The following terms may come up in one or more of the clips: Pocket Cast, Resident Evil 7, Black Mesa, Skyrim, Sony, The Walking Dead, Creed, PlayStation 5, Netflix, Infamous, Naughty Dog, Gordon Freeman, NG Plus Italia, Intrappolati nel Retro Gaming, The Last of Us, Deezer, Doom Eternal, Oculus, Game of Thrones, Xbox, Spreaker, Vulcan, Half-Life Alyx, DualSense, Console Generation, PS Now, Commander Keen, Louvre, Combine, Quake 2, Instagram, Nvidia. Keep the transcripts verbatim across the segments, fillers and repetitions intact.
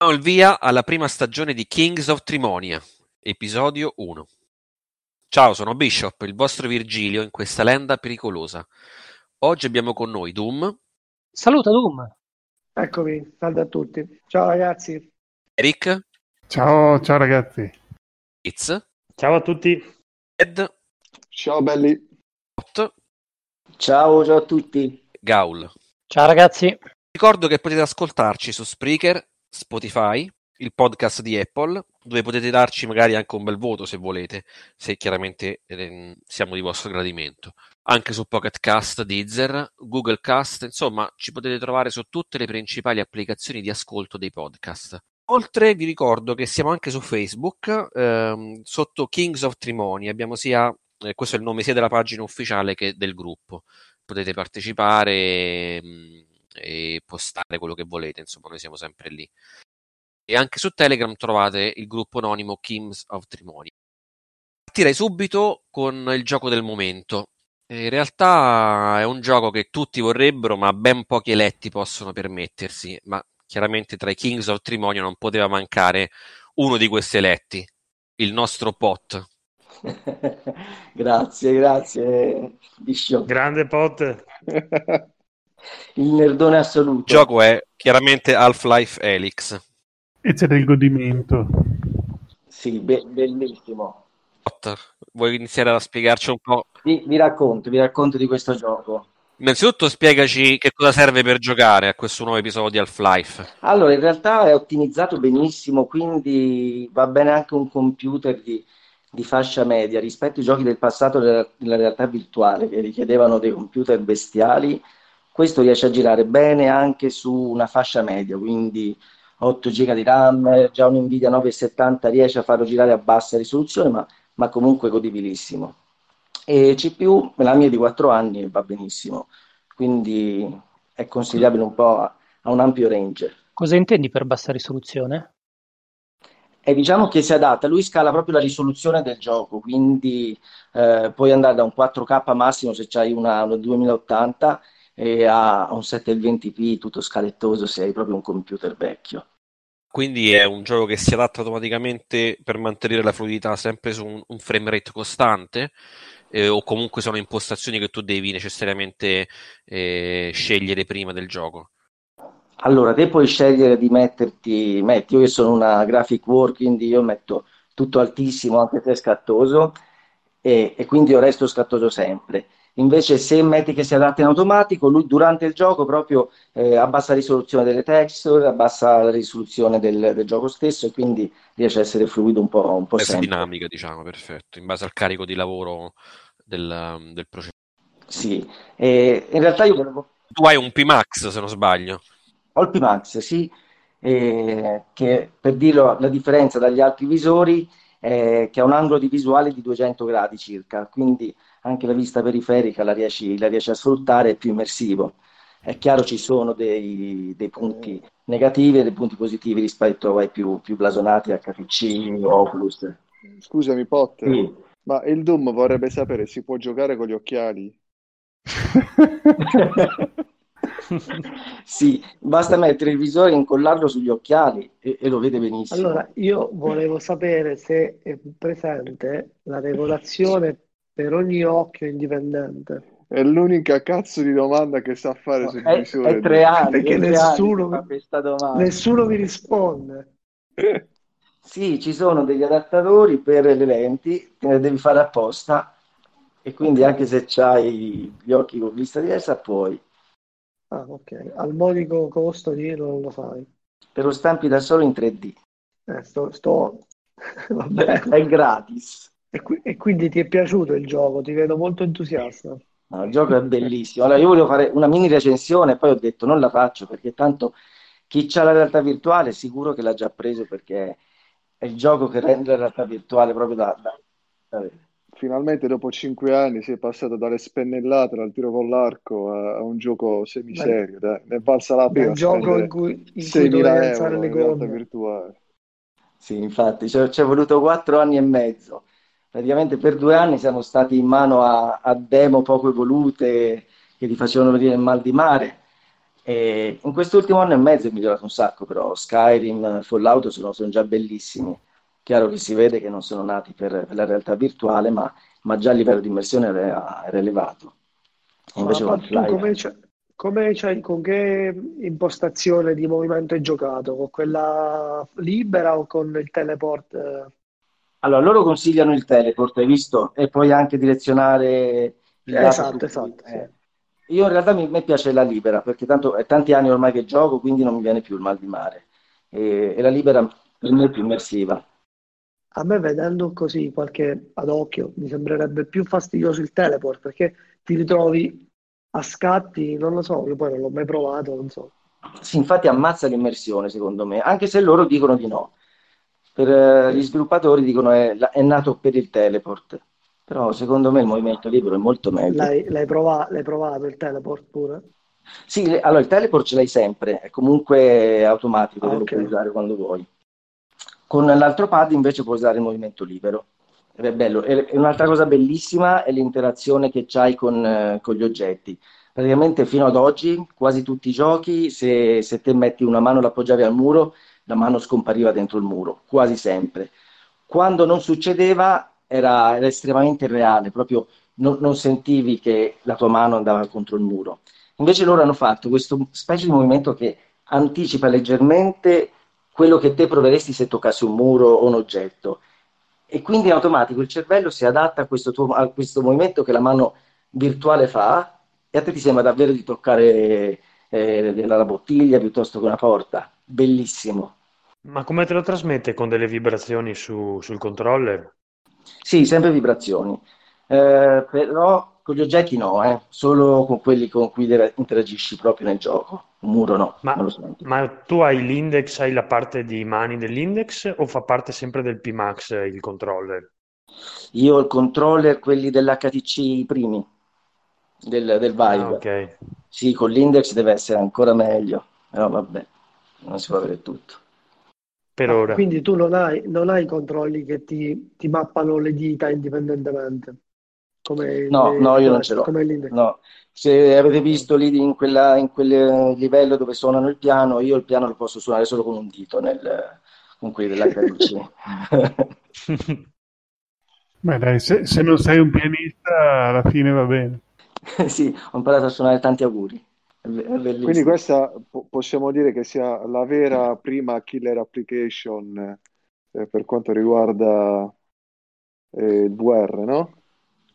Diamo il via alla prima stagione di Kings of Trimonia, episodio uno. Ciao, sono Bishop, il vostro Virgilio in questa lenda pericolosa. Oggi abbiamo con noi Doom. Saluta Doom. Eccomi, salve a tutti. Ciao ragazzi. Eric. Ciao, ciao ragazzi. It's. Ciao a tutti. Ed. Ciao belli. Ott. Ciao, ciao a tutti. Gaul. Ciao ragazzi. Ricordo che potete ascoltarci su Spreaker, Spotify, il podcast di Apple, dove potete darci magari anche un bel voto se volete, se chiaramente eh, siamo di vostro gradimento, anche su Pocket Cast, Deezer, Google Cast, insomma ci potete trovare su tutte le principali applicazioni di ascolto dei podcast. Oltre vi ricordo che siamo anche su Facebook, eh, sotto Kings of Trimonia, abbiamo sia eh, questo è il nome sia della pagina ufficiale che del gruppo, potete partecipare eh, e postare quello che volete, insomma noi siamo sempre lì. E anche su Telegram trovate il gruppo anonimo Kings of Trimonia. Partirei subito con il gioco del momento. In realtà è un gioco che tutti vorrebbero, ma ben pochi eletti possono permettersi, ma chiaramente tra i Kings of Trimonia non poteva mancare uno di questi eletti, il nostro Pot. grazie, grazie Bishop. Grande Pot. Il nerdone assoluto. Il gioco è chiaramente Half-Life Alyx. E c'è del godimento. Sì, be- bellissimo. Vuoi iniziare a spiegarci un po'? Vi, vi racconto, vi racconto di questo gioco. Innanzitutto spiegaci che cosa serve per giocare a questo nuovo episodio di Half-Life. Allora, in realtà è ottimizzato benissimo, quindi va bene anche un computer di, di fascia media. Rispetto ai giochi del passato della, della realtà virtuale, che richiedevano dei computer bestiali, questo riesce a girare bene anche su una fascia media, quindi otto giga di RAM, già un Nvidia nove settanta riesce a farlo girare a bassa risoluzione, ma, ma comunque godibilissimo. E C P U, la mia di quattro anni, va benissimo, quindi è consigliabile un po' a, a un ampio range. Cosa intendi per bassa risoluzione? E diciamo che si adatta, lui scala proprio la risoluzione del gioco, quindi eh, puoi andare da un quattro K massimo se c'hai una, una duemilaottanta, e ha un settecentoventi p tutto scalettoso se hai proprio un computer vecchio. Quindi è un gioco che si adatta automaticamente per mantenere la fluidità sempre su un, un frame rate costante eh, o comunque sono impostazioni che tu devi necessariamente eh, scegliere prima del gioco? Allora te puoi scegliere di metterti, metti, io che sono una graphic work, quindi io metto tutto altissimo anche se è scattoso e, e quindi io resto scattoso sempre. Invece se metti che si adatta in automatico, lui durante il gioco proprio eh, abbassa la risoluzione delle texture, abbassa la risoluzione del, del gioco stesso e quindi riesce a essere fluido un po', un po' sempre. Dinamica, diciamo, perfetto, in base al carico di lavoro del, del processo. Sì, e in realtà io volevo... Tu hai un Pimax, se non sbaglio. Ho il Pimax, sì, eh, che per dirlo la differenza dagli altri visori è che ha un angolo di visuale di duecento gradi circa, quindi... anche la vista periferica la riesci, la riesci a sfruttare, è più immersivo. È chiaro ci sono dei, dei punti negativi e dei punti positivi rispetto ai più, più blasonati H T C, Oculus. Scusami Potter, sì. Ma il Doom vorrebbe sapere, si può giocare con gli occhiali? Sì, basta mettere il visore e incollarlo sugli occhiali e, e lo vede benissimo. Allora, io volevo sapere se è presente la regolazione per ogni occhio indipendente. È l'unica cazzo di domanda che sa fare no, sul è, visore. È tre anni perché è tre nessuno, anni questa domanda. Nessuno mi risponde. Sì, ci sono degli adattatori per le lenti, te ne devi fare apposta e quindi anche se c'hai gli occhi con vista diversa puoi. Ah, ok. Al modico costo lì non lo fai. Te lo stampi da solo in tre D. Eh, sto... sto... Vabbè. È gratis. E, qui, e quindi ti è piaciuto il gioco? Ti vedo molto entusiasta. No, il gioco è bellissimo. Allora, io volevo fare una mini recensione, poi ho detto non la faccio perché tanto chi c'ha la realtà virtuale è sicuro che l'ha già preso perché è il gioco che rende la realtà virtuale proprio da. da, da... Finalmente, dopo cinque anni, si è passato dalle spennellate, dal tiro con l'arco a un gioco semiserio. Dai. Ne è valsa la pena. Un gioco in cui, in cui dovevi alzare le gomme. Sì, infatti, ci è voluto quattro anni e mezzo. Praticamente per due anni siamo stati in mano a, a demo poco evolute che ti facevano venire il mal di mare E in quest'ultimo anno e mezzo è migliorato un sacco, però Skyrim, Fallout sono, sono già bellissimi. Chiaro che si vede che non sono nati per, per la realtà virtuale, ma, ma già il livello di immersione era, era elevato. E invece ma, tu come, c'è, come c'è, con che impostazione di movimento hai giocato? Con quella libera o con il teleport? Allora, loro consigliano il teleport, hai visto? E puoi anche direzionare... Esatto, esatto, sì. eh. Io in realtà mi, mi piace la libera, perché tanto è tanti anni ormai che gioco, quindi non mi viene più il mal di mare. E, e la libera per me è più immersiva. A me, vedendo così, qualche ad occhio, mi sembrerebbe più fastidioso il teleport, perché ti ritrovi a scatti, non lo so, io poi non l'ho mai provato, non so. Sì, infatti ammazza l'immersione, secondo me, anche se loro dicono di no. Per eh, gli sviluppatori dicono è, è nato per il teleport. Però secondo me il movimento libero è molto meglio. L'hai, l'hai, provato, l'hai provato il teleport pure? Sì, le, allora il teleport ce l'hai sempre, è comunque automatico, ah, lo okay. puoi usare quando vuoi. Con l'altro pad invece puoi usare il movimento libero, ed è bello. E, e un'altra cosa bellissima è l'interazione che c'hai con, eh, con gli oggetti. Praticamente fino ad oggi quasi tutti i giochi, se, se te metti una mano e l'appoggiavi al muro, la mano scompariva dentro il muro, quasi sempre. Quando non succedeva... Era, era estremamente reale, proprio non, non sentivi che la tua mano andava contro il muro. Invece loro hanno fatto questo specie di movimento che anticipa leggermente quello che te proveresti se toccassi un muro o un oggetto, e quindi in automatico il cervello si adatta a questo, tuo, a questo movimento che la mano virtuale fa, e a te ti sembra davvero di toccare eh, la bottiglia piuttosto che una porta. Bellissimo. Ma come te lo trasmette? Con delle vibrazioni su, sul controller? Sì, sempre vibrazioni, eh, però con gli oggetti no, eh. Solo con quelli con cui interagisci proprio nel gioco, un muro no. Ma, non lo so. Ma tu hai l'index, hai la parte di mani dell'index o fa parte sempre del Pimax il controller? Io ho il controller, quelli dell'H T C i primi, del, del Vive. Ah, okay. Sì, con l'index deve essere ancora meglio, però vabbè, non si può avere tutto. Per ora. Quindi tu non hai, non hai controlli che ti, ti mappano le dita indipendentemente? Come no, le, no, io non ce l'ho. No. Se avete visto lì in, quella, in quel livello dove suonano il piano, io il piano lo posso suonare solo con un dito, nel, con quelli dell'H T C. Beh dai, se, se non sei un pianista alla fine va bene. Sì, ho imparato a suonare tanti auguri. Bellissimo. Quindi questa possiamo dire che sia la vera prima killer application eh, per quanto riguarda eh, il V R, no?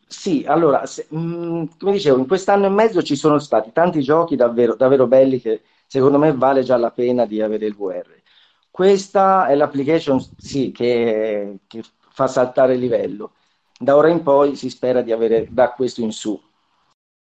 Sì, allora, se, mh, come dicevo, in quest'anno e mezzo ci sono stati tanti giochi davvero, davvero belli che secondo me vale già la pena di avere il V R. Questa è l'application sì, che, che fa saltare il livello. Da ora in poi si spera di avere da questo in su.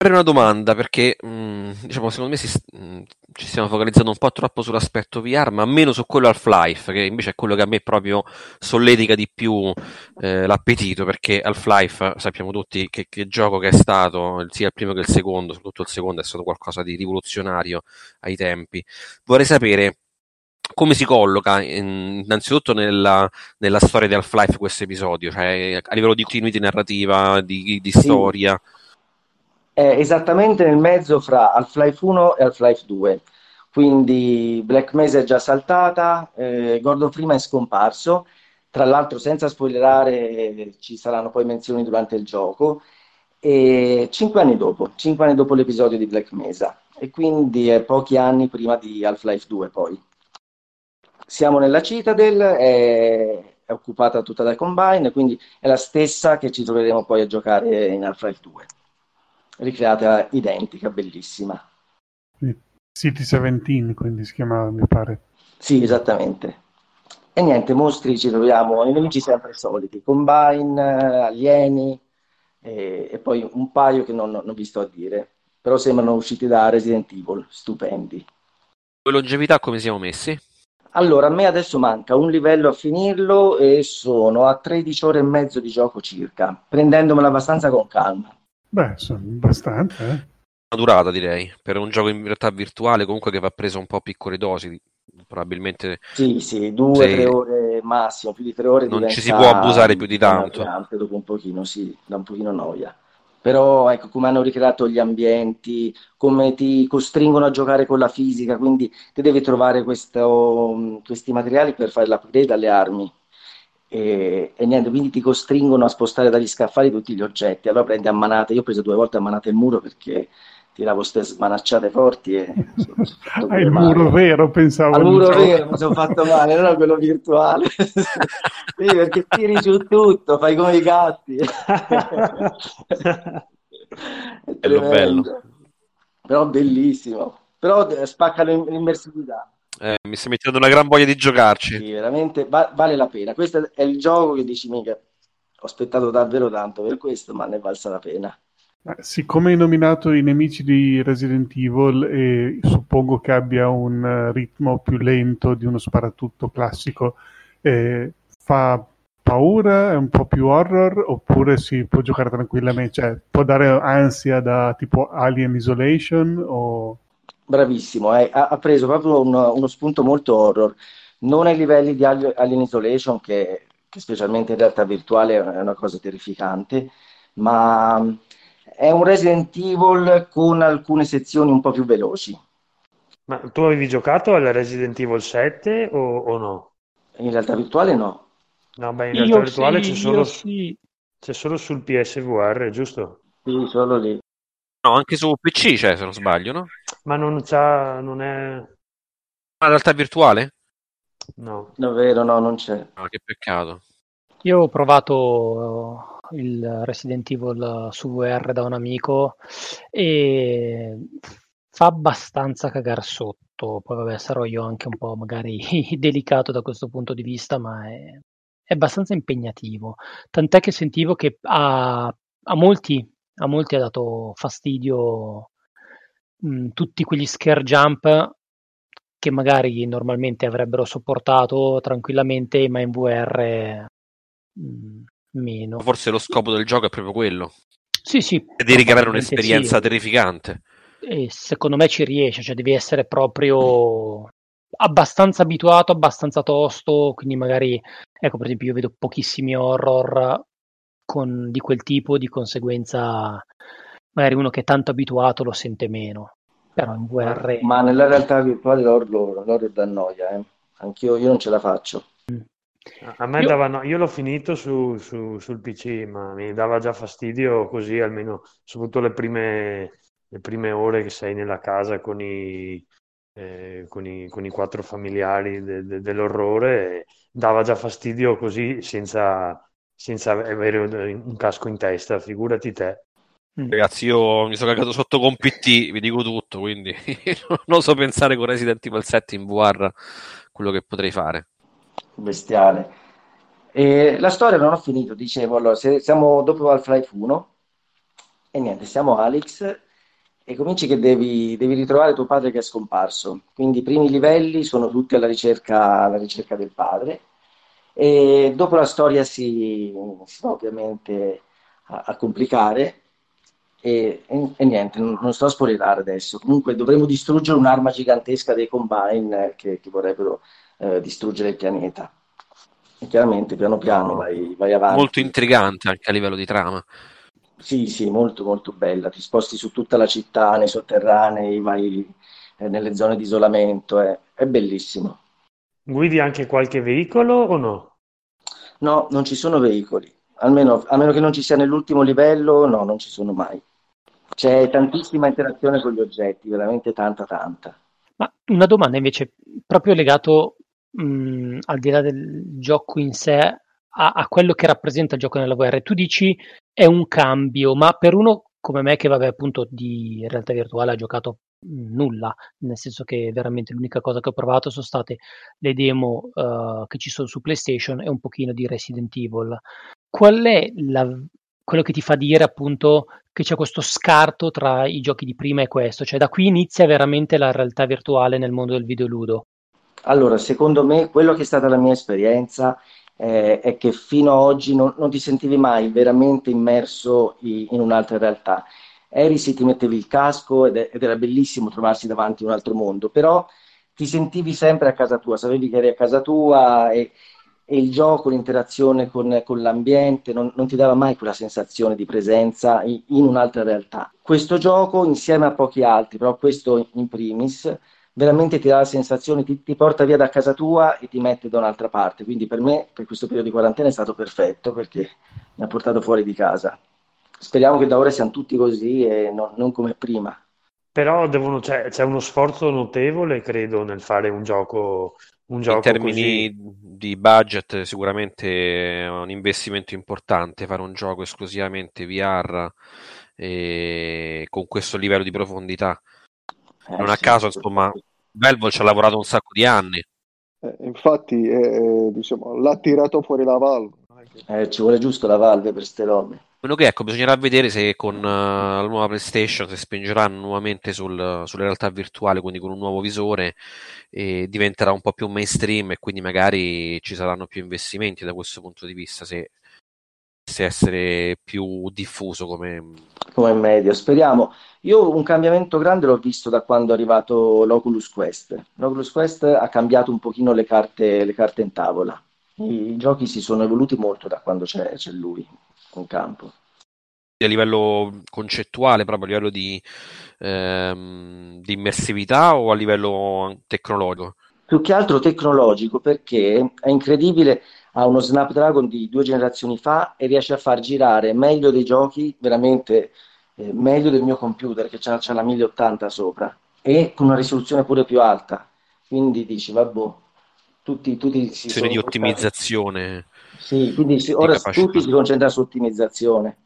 Una domanda, perché mh, diciamo secondo me si, mh, ci stiamo focalizzando un po' troppo sull'aspetto V R, ma meno su quello Half-Life, che invece è quello che a me proprio solletica di più eh, l'appetito, perché Half-Life sappiamo tutti che, che gioco che è stato, sia il primo che il secondo, soprattutto il secondo è stato qualcosa di rivoluzionario ai tempi. Vorrei sapere come si colloca in, innanzitutto nella, nella storia di Half-Life questo episodio, cioè a livello di continuità narrativa, di, di storia... Sì. È esattamente nel mezzo fra Half-Life uno e Half-Life due, quindi Black Mesa è già saltata, eh, Gordon Freeman è scomparso, tra l'altro senza spoilerare ci saranno poi menzioni durante il gioco, e cinque anni dopo, cinque anni dopo l'episodio di Black Mesa, e quindi è pochi anni prima di Half-Life due poi. Siamo nella Citadel, è, è occupata tutta da Combine, quindi è la stessa che ci troveremo poi a giocare in Half-Life due. Ricreata identica, bellissima. City seventeen, quindi si chiamava, mi pare. Sì, esattamente. E niente, mostri ci troviamo, i nemici sempre soliti, Combine, alieni e, e poi un paio che non, non vi sto a dire, però sembrano usciti da Resident Evil, stupendi. Con longevità come siamo messi? Allora, a me adesso manca un livello a finirlo e sono a tredici ore e mezzo di gioco circa, prendendomela abbastanza con calma. Beh, sono abbastanza. Eh. Una durata, direi, per un gioco in realtà virtuale comunque che va preso un po' a piccole dosi, probabilmente. Sì, sì, due, sei... tre ore massimo, più di tre ore non diventa... ci si può abusare più di tanto. Dopo un pochino, sì, da un pochino noia. Però ecco come hanno ricreato gli ambienti, come ti costringono a giocare con la fisica, quindi ti devi trovare questo, questi materiali per fare l'upgrade alle armi. E, e niente, quindi ti costringono a spostare dagli scaffali tutti gli oggetti, allora prendi a manate, io ho preso due volte a manate il muro perché tiravo ste smanacciate forti e sono, sono è il muro vero, pensavo al muro vero, mi sono fatto male, non era quello virtuale. Sì, perché tiri giù tutto, fai come i gatti. Bello, bello, però bellissimo, però spaccano l'immersività. Eh, mi sta mettendo una gran voglia di giocarci. Sì, veramente va- vale la pena. Questo è il gioco che dici, mica, ho aspettato davvero tanto per questo, ma ne è valsa la pena. Siccome hai nominato i nemici di Resident Evil, e suppongo che abbia un ritmo più lento di uno sparatutto classico, eh, fa paura? È un po' più horror? Oppure si può giocare tranquillamente? Cioè, può dare ansia da tipo Alien Isolation o... Bravissimo, eh. ha, ha preso proprio un, uno spunto molto horror, non ai livelli di Alien Isolation, che, che specialmente in realtà virtuale è una cosa terrificante, ma è un Resident Evil con alcune sezioni un po' più veloci. Ma tu avevi giocato al Resident Evil sette o, o no? In realtà virtuale no. No, beh, in realtà io virtuale sì, c'è, solo, sì. c'è solo sul P S V R, giusto? Sì, solo lì. No, anche su P C c'è, se non sbaglio, no? Ma non c'ha, non è... Ma realtà virtuale? No. Davvero, no, non c'è. No, che peccato. Io ho provato uh, il Resident Evil su V R da un amico e fa abbastanza cagar sotto. Poi vabbè, sarò io anche un po' magari delicato da questo punto di vista, ma è, è abbastanza impegnativo. Tant'è che sentivo che a, a molti... A molti ha dato fastidio mh, tutti quegli scare jump che magari normalmente avrebbero sopportato tranquillamente, ma in V R mh, meno. Forse lo scopo del gioco è proprio quello. Sì, sì. È di ricavare un'esperienza sì. terrificante. E secondo me ci riesce, cioè devi essere proprio abbastanza abituato, abbastanza tosto, quindi magari, ecco, per esempio io vedo pochissimi horror Con, di quel tipo, di conseguenza magari uno che è tanto abituato lo sente meno, però in V R... Ma nella realtà virtuale l'horror, l'horror dà noia, eh. Anch'io io non ce la faccio. A me io... dava no... Io l'ho finito su, su, sul P C, ma mi dava già fastidio così, almeno soprattutto le prime, le prime ore che sei nella casa con i... Eh, con, i, con i quattro familiari de, de, dell'orrore, dava già fastidio così senza... senza avere un casco in testa, figurati te. Ragazzi, io mi sono cagato sotto con P T, vi dico tutto, quindi non so pensare con Resident Evil sette in V R quello che potrei fare. Bestiale. E la storia non ho finito, dicevo, allora, se siamo dopo Half-Life uno e niente, siamo Alyx e cominci che devi, devi ritrovare tuo padre che è scomparso, quindi i primi livelli sono tutti alla ricerca, alla ricerca del padre. E dopo la storia si, si va ovviamente a, a complicare e, e, e niente, non, non sto a spoilerare adesso. Comunque dovremo distruggere un'arma gigantesca dei Combine che, che vorrebbero eh, distruggere il pianeta. E chiaramente piano piano vai, vai avanti. Molto intrigante anche a livello di trama. Sì, sì, molto molto bella. Ti sposti su tutta la città, nei sotterranei, vai eh, nelle zone di isolamento, eh. È bellissimo. Guidi anche qualche veicolo o no? No, non ci sono veicoli, almeno, a meno che non ci sia nell'ultimo livello, no, non ci sono mai. C'è tantissima interazione con gli oggetti, veramente tanta tanta. Ma una domanda invece, proprio legato mh, al di là del gioco in sé, a, a quello che rappresenta il gioco nella V R. Tu dici è un cambio, ma per uno come me che vabbè appunto di realtà virtuale ha giocato nulla, nel senso che veramente l'unica cosa che ho provato sono state le demo uh, che ci sono su PlayStation e un pochino di Resident Evil. Qual è la, quello che ti fa dire appunto che c'è questo scarto tra i giochi di prima e questo? Cioè da qui inizia veramente la realtà virtuale nel mondo del videoludo? Allora, secondo me quello che è stata la mia esperienza eh, è che fino ad oggi non, non ti sentivi mai veramente immerso in, in un'altra realtà. Eri se ti mettevi il casco ed, è, ed era bellissimo trovarsi davanti a un altro mondo, però ti sentivi sempre a casa tua, sapevi che eri a casa tua e, e il gioco, l'interazione con, con l'ambiente, non, non ti dava mai quella sensazione di presenza in, in un'altra realtà. Questo gioco, insieme a pochi altri, però questo in primis, veramente ti dà la sensazione, ti, ti porta via da casa tua e ti mette da un'altra parte. Quindi per me, per questo periodo di quarantena, è stato perfetto, perché mi ha portato fuori di casa. Speriamo che da ora siamo tutti così e non, non come prima. Però devono, cioè, c'è uno sforzo notevole, credo, nel fare un gioco... Un gioco in termini così di budget, sicuramente è un investimento importante fare un gioco esclusivamente V R e con questo livello di profondità. Eh, non sì, a caso, insomma, Valve ci ha lavorato un sacco di anni. Eh, infatti, eh, diciamo, l'ha tirato fuori la Valve. Eh, ci vuole giusto la Valve per queste robe. Quello che, ecco, bisognerà vedere se con uh, la nuova PlayStation si spingeranno nuovamente sul, sulla realtà virtuale, quindi con un nuovo visore, e diventerà un po' più mainstream e quindi magari ci saranno più investimenti da questo punto di vista, se, se essere più diffuso come... come media. Speriamo. Io un cambiamento grande l'ho visto da quando è arrivato l'Oculus Quest. L'Oculus Quest ha cambiato un pochino le carte, le carte in tavola. I, i giochi si sono evoluti molto da quando c'è, c'è lui in campo. A livello concettuale, proprio a livello di, ehm, di immersività, o a livello tecnologico? Più che altro tecnologico, perché è incredibile, ha uno Snapdragon di due generazioni fa e riesce a far girare meglio dei giochi, veramente eh, meglio del mio computer, che c'ha, c'ha la mille ottanta sopra, e con una risoluzione pure più alta. Quindi dici, vabbè, tutti, tutti si sono... di ottimizzazione... Sì, quindi si, ora tutti si concentrano su ottimizzazione.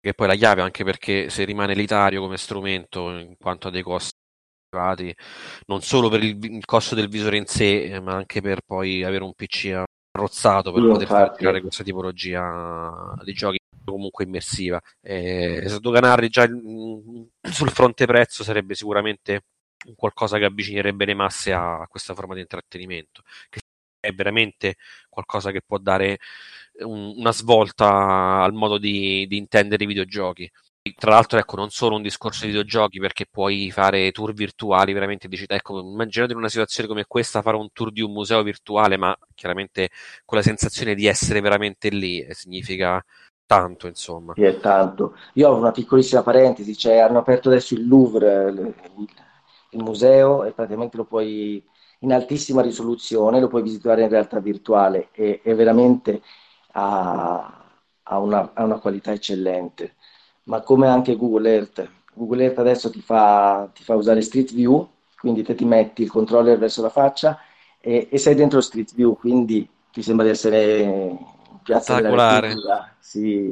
Che poi la chiave, anche perché se rimane elitario come strumento in quanto a dei costi elevati, non solo per il, il costo del visore in sé, ma anche per poi avere un P C arrozzato per Io poter far tirare questa tipologia di giochi comunque immersiva. E sdoganarli già sul fronte prezzo sarebbe sicuramente qualcosa che avvicinerebbe le masse a questa forma di intrattenimento, che è veramente qualcosa che può dare un, una svolta al modo di, di intendere i videogiochi. Tra l'altro, ecco, non solo un discorso di videogiochi, perché puoi fare tour virtuali, veramente dici, ecco, immaginate in una situazione come questa fare un tour di un museo virtuale, ma chiaramente con la sensazione di essere veramente lì, significa tanto, insomma. Sì, è tanto. Io ho una piccolissima parentesi, cioè hanno aperto adesso il Louvre, il, il museo, e praticamente lo puoi... in altissima risoluzione lo puoi visitare in realtà virtuale, e, e veramente ha, ha, una, ha una qualità eccellente, ma come anche Google Earth. Google Earth adesso ti fa, ti fa usare Street View, quindi te ti metti il controller verso la faccia e, e sei dentro Street View, quindi ti sembra di essere in Piazza della Repubblica. Sì,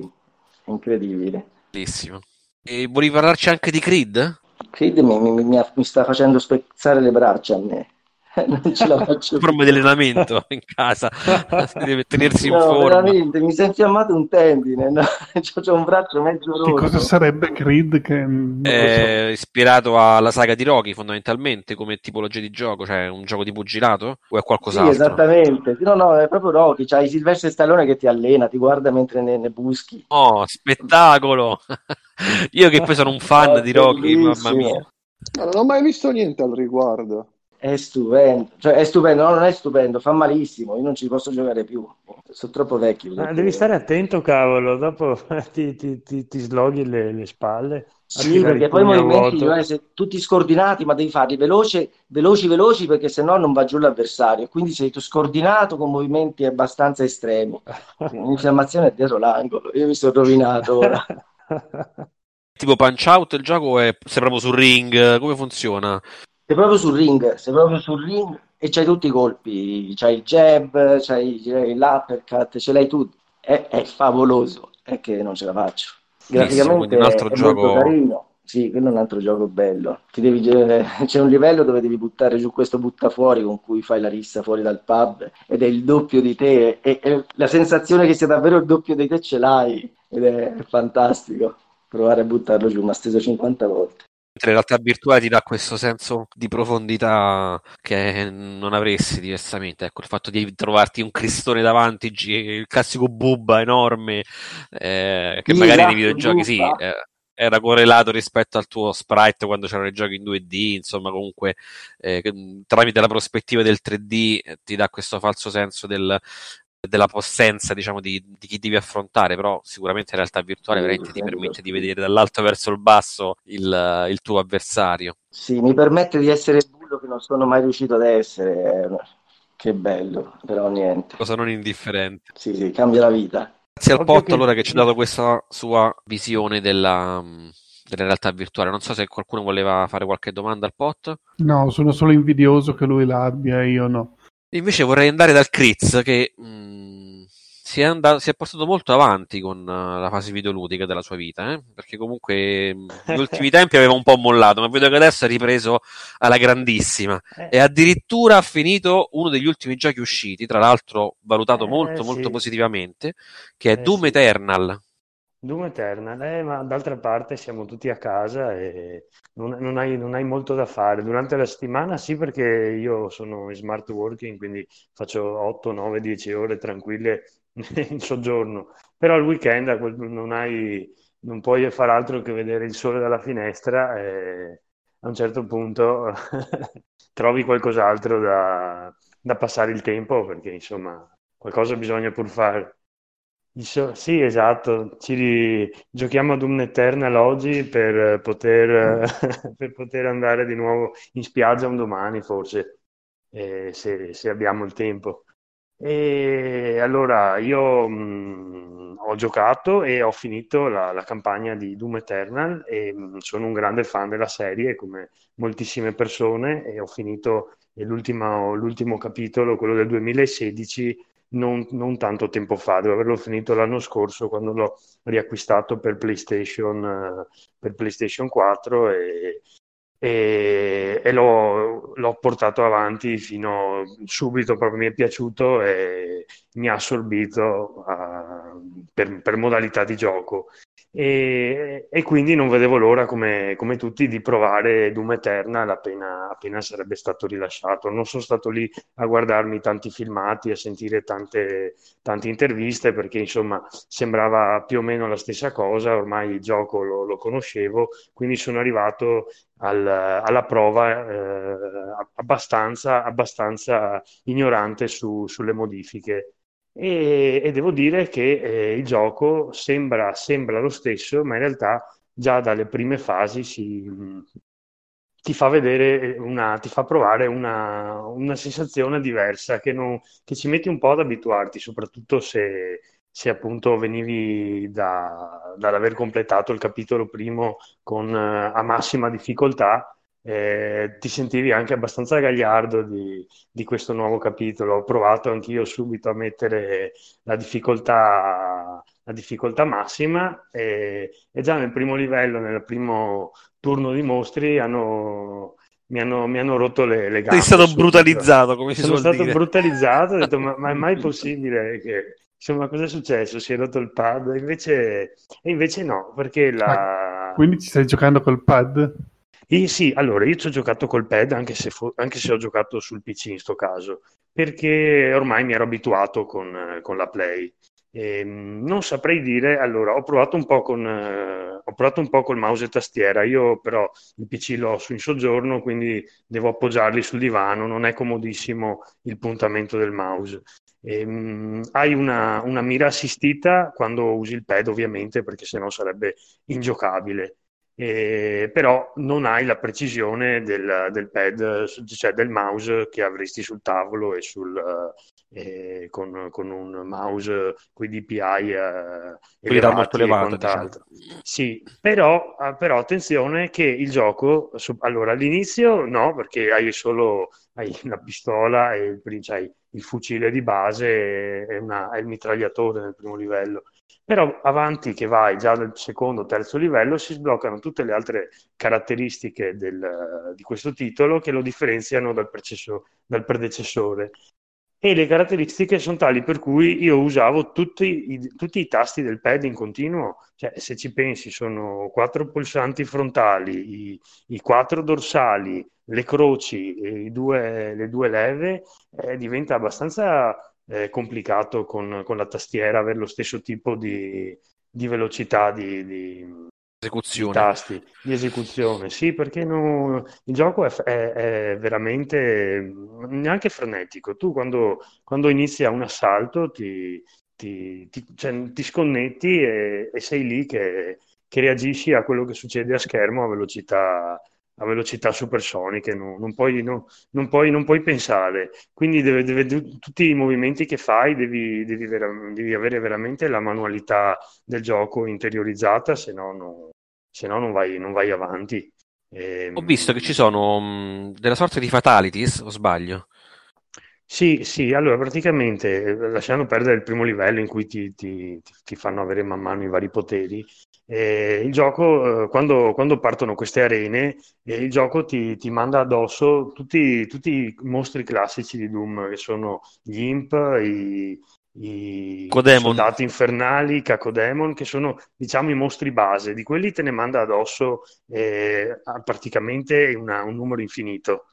è incredibile. Bellissimo. E volevi parlarci anche di Creed? Creed mi, mi, mi, mi sta facendo spezzare le braccia a me. Non ce la faccio. Forma di allenamento in casa, si deve tenersi no, in forma. Veramente, mi si è infiammato un tendine, no? C'ho un braccio mezzo rosso. Che cosa sarebbe Creed? Che... Eh, ispirato alla saga di Rocky, fondamentalmente, come tipologia di gioco, cioè un gioco di pugilato o è qualcos'altro? Sì, esattamente. No, no, è proprio Rocky, c'hai Sylvester Stallone che ti allena, ti guarda mentre ne, ne buschi. Oh, spettacolo! Io che poi sono un fan oh, di Rocky, mamma mia. No, non ho mai visto niente al riguardo. È stupendo, cioè è stupendo, no, non è stupendo, fa malissimo, io non ci posso giocare più, sono troppo vecchio. Ma devi stare attento, cavolo, dopo ti, ti, ti, ti sloghi le, le spalle. Sì, perché poi i movimenti devono essere tutti scordinati, ma devi farli veloci, veloci, veloci, perché sennò non va giù l'avversario, quindi sei tu scordinato con movimenti abbastanza estremi. L'infiammazione è dietro l'angolo, io mi sono rovinato ora. Tipo Punch Out il gioco è, sei proprio sul ring, come funziona? Sei proprio sul ring, sei proprio sul ring e c'hai tutti i colpi, c'hai il jab, c'hai l'uppercut, ce l'hai tu, è, è favoloso, è che non ce la faccio. Graficamente un altro è, gioco... è molto carino, sì, quello è un altro gioco bello. Ti devi, eh, c'è un livello dove devi buttare giù questo buttafuori con cui fai la rissa fuori dal pub ed è il doppio di te, e, e la sensazione che sia davvero il doppio di te ce l'hai, ed è fantastico provare a buttarlo giù, ma steso cinquanta volte. La realtà virtuale ti dà questo senso di profondità che non avresti diversamente, ecco, il fatto di trovarti un cristone davanti, il classico bubba enorme, eh, che sì, magari nei videogiochi sì, eh, era correlato rispetto al tuo sprite quando c'erano i giochi in due D, insomma, comunque eh, tramite la prospettiva del tre D ti dà questo falso senso del della possenza, diciamo, di, di chi devi affrontare, però sicuramente in realtà virtuale veramente ti permette di vedere dall'alto verso il basso il, il tuo avversario. Sì, mi permette di essere il bullo che non sono mai riuscito ad essere. Che bello, però niente. Cosa non indifferente. Sì, sì, cambia la vita. Grazie al Potto, che... allora, che ci ha dato questa sua visione della... della realtà virtuale. Non so se qualcuno voleva fare qualche domanda al Pot. No, sono solo invidioso che lui l'abbia e io no. Invece vorrei andare dal Critz, che mh, si, è andato, si è portato molto avanti con uh, la fase videoludica della sua vita, eh? Perché comunque negli ultimi tempi aveva un po' mollato, ma vedo che adesso è ripreso alla grandissima e addirittura ha finito uno degli ultimi giochi usciti, tra l'altro valutato eh, molto sì. molto positivamente, che è eh, Doom sì. Eternal. Doom Eternal, eh, ma d'altra parte siamo tutti a casa e non, non, hai, non hai molto da fare. Durante la settimana sì, perché io sono in smart working, quindi faccio otto, nove, dieci ore tranquille in soggiorno. Però al weekend non, hai, non puoi far altro che vedere il sole dalla finestra e a un certo punto trovi qualcos'altro da, da passare il tempo, perché insomma qualcosa bisogna pur fare. Sì, esatto, ci ri... giochiamo ad Doom Eternal oggi per poter, per poter andare di nuovo in spiaggia un domani forse, eh, se, se abbiamo il tempo. E allora io mh, ho giocato e ho finito la, la campagna di Doom Eternal e mh, sono un grande fan della serie come moltissime persone, e ho finito l'ultimo, l'ultimo capitolo, quello del duemilasedici, Non, non tanto tempo fa, devo averlo finito l'anno scorso quando l'ho riacquistato per PlayStation, per PlayStation quattro e, e, e l'ho, l'ho portato avanti fino subito, proprio mi è piaciuto e mi ha assorbito uh, per, per modalità di gioco e, e quindi non vedevo l'ora, come, come tutti, di provare Doom Eternal appena, appena sarebbe stato rilasciato. Non sono stato lì a guardarmi tanti filmati, a sentire tante, tante interviste, perché insomma sembrava più o meno la stessa cosa, ormai il gioco lo, lo conoscevo, quindi sono arrivato al, alla prova eh, abbastanza, abbastanza ignorante su, sulle modifiche. E, e devo dire che eh, il gioco sembra, sembra lo stesso, ma in realtà già dalle prime fasi si, ti fa vedere una, ti fa provare una, una sensazione diversa che, non, che ci metti un po' ad abituarti, soprattutto se, se appunto venivi da, dall'aver completato il capitolo primo con, a massima difficoltà. Eh, ti sentivi anche abbastanza gagliardo di, di questo nuovo capitolo. Ho provato anch'io subito a mettere la difficoltà, la difficoltà massima e, e già nel primo livello, nel primo turno di mostri hanno, mi, hanno, mi hanno rotto le, le gambe. Sei stato subito brutalizzato, come si sono stato dire. brutalizzato, ho detto ma, ma è mai possibile che... Insomma, cosa è successo? Si è rotto il pad? E invece, e invece no, perché la... Quindi ci stai giocando col pad? E sì, allora io ci ho giocato col pad, anche se, fo- anche se ho giocato sul P C in sto caso, perché ormai mi ero abituato con, con la Play. E, non saprei dire, allora ho provato un po' con eh, ho provato un po' col mouse e tastiera. Io però il P C l'ho su in soggiorno, quindi devo appoggiarli sul divano, non è comodissimo il puntamento del mouse. E, mh, hai una, una mira assistita quando usi il pad, ovviamente, perché sennò sarebbe ingiocabile. Eh, però non hai la precisione del, del pad, cioè del mouse che avresti sul tavolo e sul, eh, con, con un mouse con i D P I eh, elevati e quant'altro, diciamo. Sì, però, però attenzione che il gioco, allora all'inizio no, perché hai solo hai la pistola e hai il fucile di base e, una, e il mitragliatore nel primo livello. Però avanti che vai, già dal secondo, terzo livello, si sbloccano tutte le altre caratteristiche del, di questo titolo che lo differenziano dal, precesso, dal predecessore. E le caratteristiche sono tali per cui io usavo tutti i, tutti i tasti del pad in continuo, cioè se ci pensi sono quattro pulsanti frontali, i, i quattro dorsali, le croci, i due, le due leve, eh, diventa abbastanza... Eh, complicato con, con la tastiera avere lo stesso tipo di, di velocità di, di, esecuzione. Tasti di esecuzione, sì, perché no, il gioco è, è, è veramente neanche frenetico. Tu quando, quando inizia un assalto ti, ti, ti, cioè, ti sconnetti e, e sei lì che, che reagisci a quello che succede a schermo a velocità a velocità supersoniche, no, non, puoi, no, non, puoi, non puoi pensare, quindi deve, deve, tutti i movimenti che fai devi, devi, vera, devi avere veramente la manualità del gioco interiorizzata, se no, no, se no non, vai, non vai avanti. E... Ho visto che ci sono mh, della sorta di fatalities, o sbaglio? Sì, sì, allora praticamente, lasciando perdere il primo livello in cui ti, ti, ti fanno avere man mano i vari poteri, eh, il gioco, eh, quando, quando partono queste arene, eh, il gioco ti, ti manda addosso tutti, tutti i mostri classici di Doom, che sono gli imp, i, i soldati infernali, i cacodemon, che sono, diciamo, i mostri base. Di quelli te ne manda addosso eh, praticamente una, un numero infinito.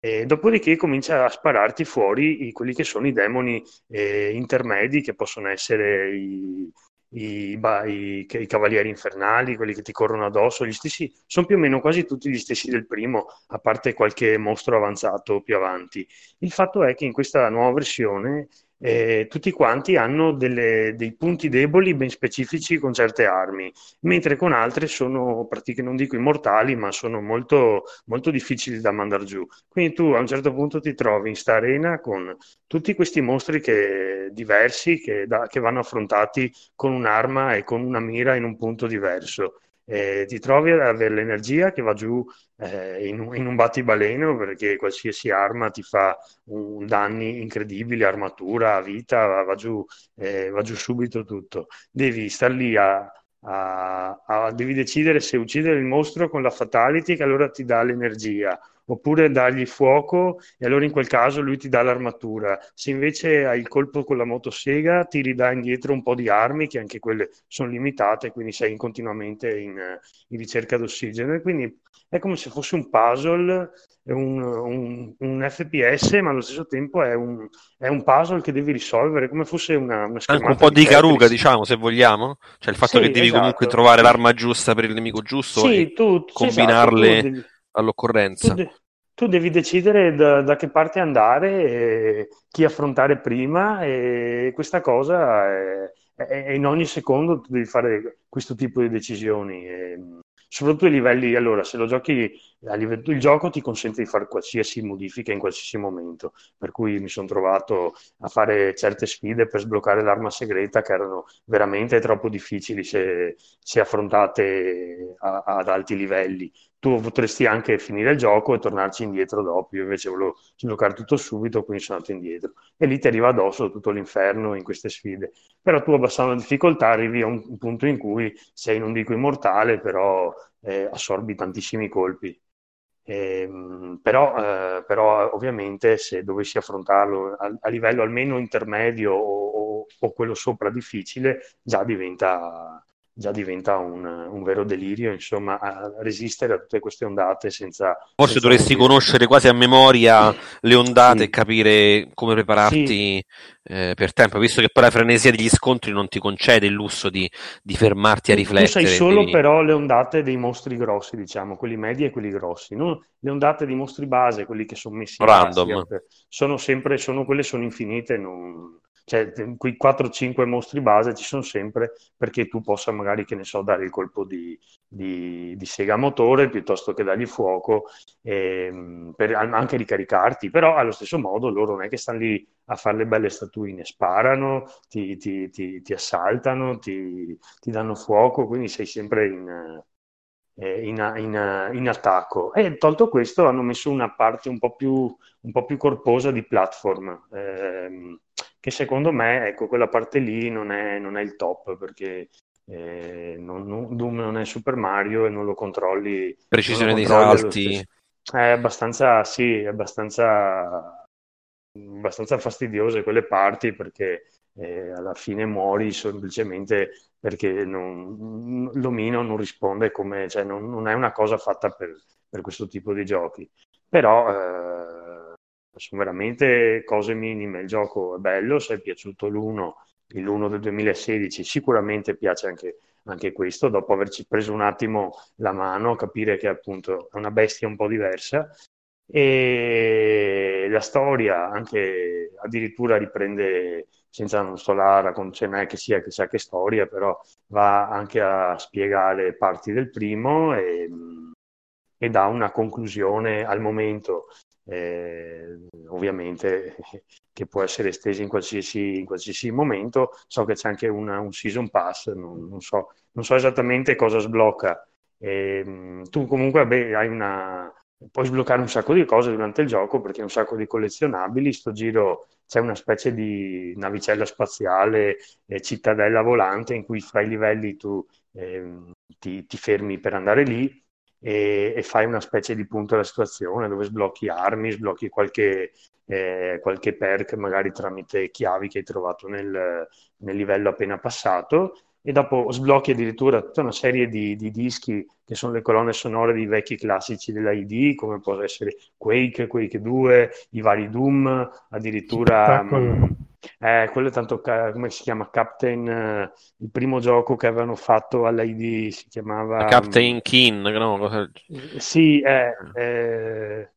E dopodiché comincia a spararti fuori i, quelli che sono i demoni eh, intermedi, che possono essere i, i, i, i cavalieri infernali, quelli che ti corrono addosso, gli stessi, sono più o meno quasi tutti gli stessi del primo, a parte qualche mostro avanzato più avanti. Il fatto è che in questa nuova versione eh, tutti quanti hanno delle, dei punti deboli ben specifici con certe armi, mentre con altre sono praticamente, non dico immortali, ma sono molto, molto difficili da mandare giù. Quindi tu a un certo punto ti trovi in sta arena con tutti questi mostri che, diversi che, da, che vanno affrontati con un'arma e con una mira in un punto diverso. Eh, ti trovi ad avere l'energia che va giù eh, in, in un battibaleno, perché qualsiasi arma ti fa un danni incredibile, armatura, vita, va, va, giù, eh, va giù subito tutto. Devi star lì a, a, a devi decidere se uccidere il mostro con la fatality, che allora ti dà l'energia, oppure dargli fuoco, e allora in quel caso lui ti dà l'armatura. Se invece hai il colpo con la motosega, ti ridà indietro un po' di armi, che anche quelle sono limitate, quindi sei continuamente in, in ricerca d'ossigeno. E quindi è come se fosse un puzzle, un, un, un F P S, ma allo stesso tempo è un, è un puzzle che devi risolvere, come fosse una, una schemata. Anche un po' di, di Caruga, diciamo, se vogliamo, cioè il fatto sì, che devi, esatto, comunque trovare l'arma giusta per il nemico giusto, sì, e tu, combinarle... Esatto, tu devi... all'occorrenza. Tu, de- tu devi decidere da, da che parte andare, e chi affrontare prima, e questa cosa è, è, è in ogni secondo tu devi fare questo tipo di decisioni, e soprattutto i livelli. Allora, se lo giochi a livello, il gioco ti consente di fare qualsiasi modifica in qualsiasi momento, per cui mi sono trovato a fare certe sfide per sbloccare l'arma segreta che erano veramente troppo difficili se, se affrontate a, ad alti livelli. Tu potresti anche finire il gioco e tornarci indietro dopo. Io invece volevo giocare tutto subito, quindi sono andato indietro. E lì ti arriva addosso tutto l'inferno in queste sfide. Però tu, abbassando la difficoltà, arrivi a un punto in cui sei, non dico immortale, però eh, assorbi tantissimi colpi. E, però, eh, però ovviamente se dovessi affrontarlo a, a livello almeno intermedio o, o quello sopra difficile, già diventa... già diventa un, un vero delirio, insomma, a resistere a tutte queste ondate senza... Forse senza dovresti motivo. Conoscere quasi a memoria le ondate, sì, e capire come prepararti, sì, eh, per tempo, visto che poi la frenesia degli scontri non ti concede il lusso di, di fermarti a riflettere. Tu sai solo, devi... però le ondate dei mostri grossi, diciamo, quelli medi e quelli grossi, non le ondate dei mostri base, quelli che sono messi random, in base, sono sempre, sono, quelle sono infinite, non... Cioè, quei quattro cinque mostri base ci sono sempre, perché tu possa magari, che ne so, dare il colpo di, di, di sega motore piuttosto che dargli fuoco, ehm, per anche ricaricarti. Però allo stesso modo loro non è che stanno lì a fare le belle statuine, sparano, ti, ti, ti, ti assaltano, ti, ti danno fuoco, quindi sei sempre in... In, in, in attacco. E tolto questo hanno messo una parte un po' più, un po' più corposa di platform, ehm, che secondo me, ecco, quella parte lì non è, non è il top, perché eh, non, non, Doom non è Super Mario e non lo controlli, precisione lo controlli dei salti è abbastanza, sì, è abbastanza abbastanza fastidiose quelle parti, perché eh, alla fine muori semplicemente perché non, l'omino non risponde come, cioè non, non è una cosa fatta per, per questo tipo di giochi. Però eh, sono veramente cose minime. Il gioco è bello, se è piaciuto l'uno, l'uno del duemilasedici, sicuramente piace anche anche questo, dopo averci preso un attimo la mano, capire che appunto è una bestia un po' diversa. E la storia anche addirittura riprende, senza non so la raccontare che sia chissà che storia, però va anche a spiegare parti del primo e, e dà una conclusione al momento, eh, ovviamente, che può essere estesa in qualsiasi, in qualsiasi momento. So che c'è anche una, un season pass, non, non, so, non so esattamente cosa sblocca. E, tu comunque beh, hai una... puoi sbloccare un sacco di cose durante il gioco, perché è un sacco di collezionabili. Sto giro c'è una specie di navicella spaziale, eh, cittadella volante, in cui fra i livelli tu eh, ti, ti fermi per andare lì e, e fai una specie di punto della situazione, dove sblocchi armi, sblocchi qualche, eh, qualche perk, magari tramite chiavi che hai trovato nel, nel livello appena passato. E dopo sblocchi addirittura tutta una serie di, di dischi che sono le colonne sonore dei vecchi classici della I D, come può essere Quake, Quake due, i vari Doom, addirittura mh, eh, quello è tanto, come si chiama, Captain, il primo gioco che avevano fatto alla I D si chiamava Captain Keen, no? Sì, eh, eh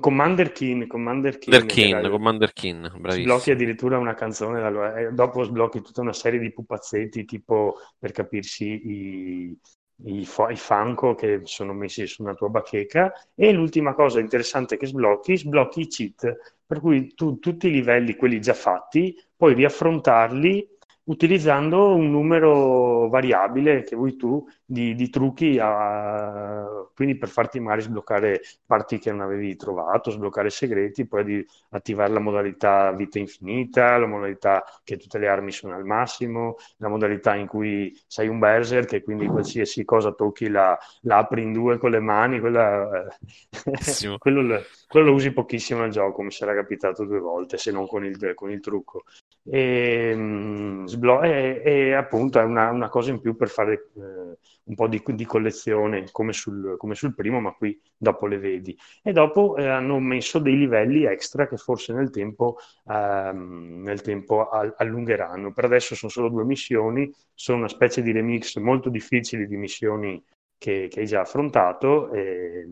Commander Keen, Commander Keen, Keen, Commander Keen, bravissimo. Sblocchi addirittura una canzone, da... e dopo sblocchi tutta una serie di pupazzetti, tipo, per capirsi, i, i, fo... i Funko che sono messi su una tua bacheca. E l'ultima cosa interessante che sblocchi, sblocchi i cheat, per cui tu tutti i livelli, quelli già fatti, puoi riaffrontarli utilizzando un numero variabile che vuoi tu di, di trucchi, a, quindi per farti magari sbloccare parti che non avevi trovato, sbloccare segreti, poi di attivare la modalità vita infinita, la modalità che tutte le armi sono al massimo, la modalità in cui sei un berserk e quindi qualsiasi cosa tocchi la, la apri in due con le mani, quella, eh, quello, lo, quello lo usi pochissimo al gioco, mi sarà capitato due volte, se non con il, con il trucco. E, mh, sblo- e, e appunto è una, una cosa in più per fare eh, un po' di, di collezione come sul, come sul primo, ma qui dopo le vedi. E dopo eh, hanno messo dei livelli extra che forse nel tempo, ehm, nel tempo all- allungheranno. Per adesso sono solo due missioni, sono una specie di remix molto difficili di missioni che, che hai già affrontato. E...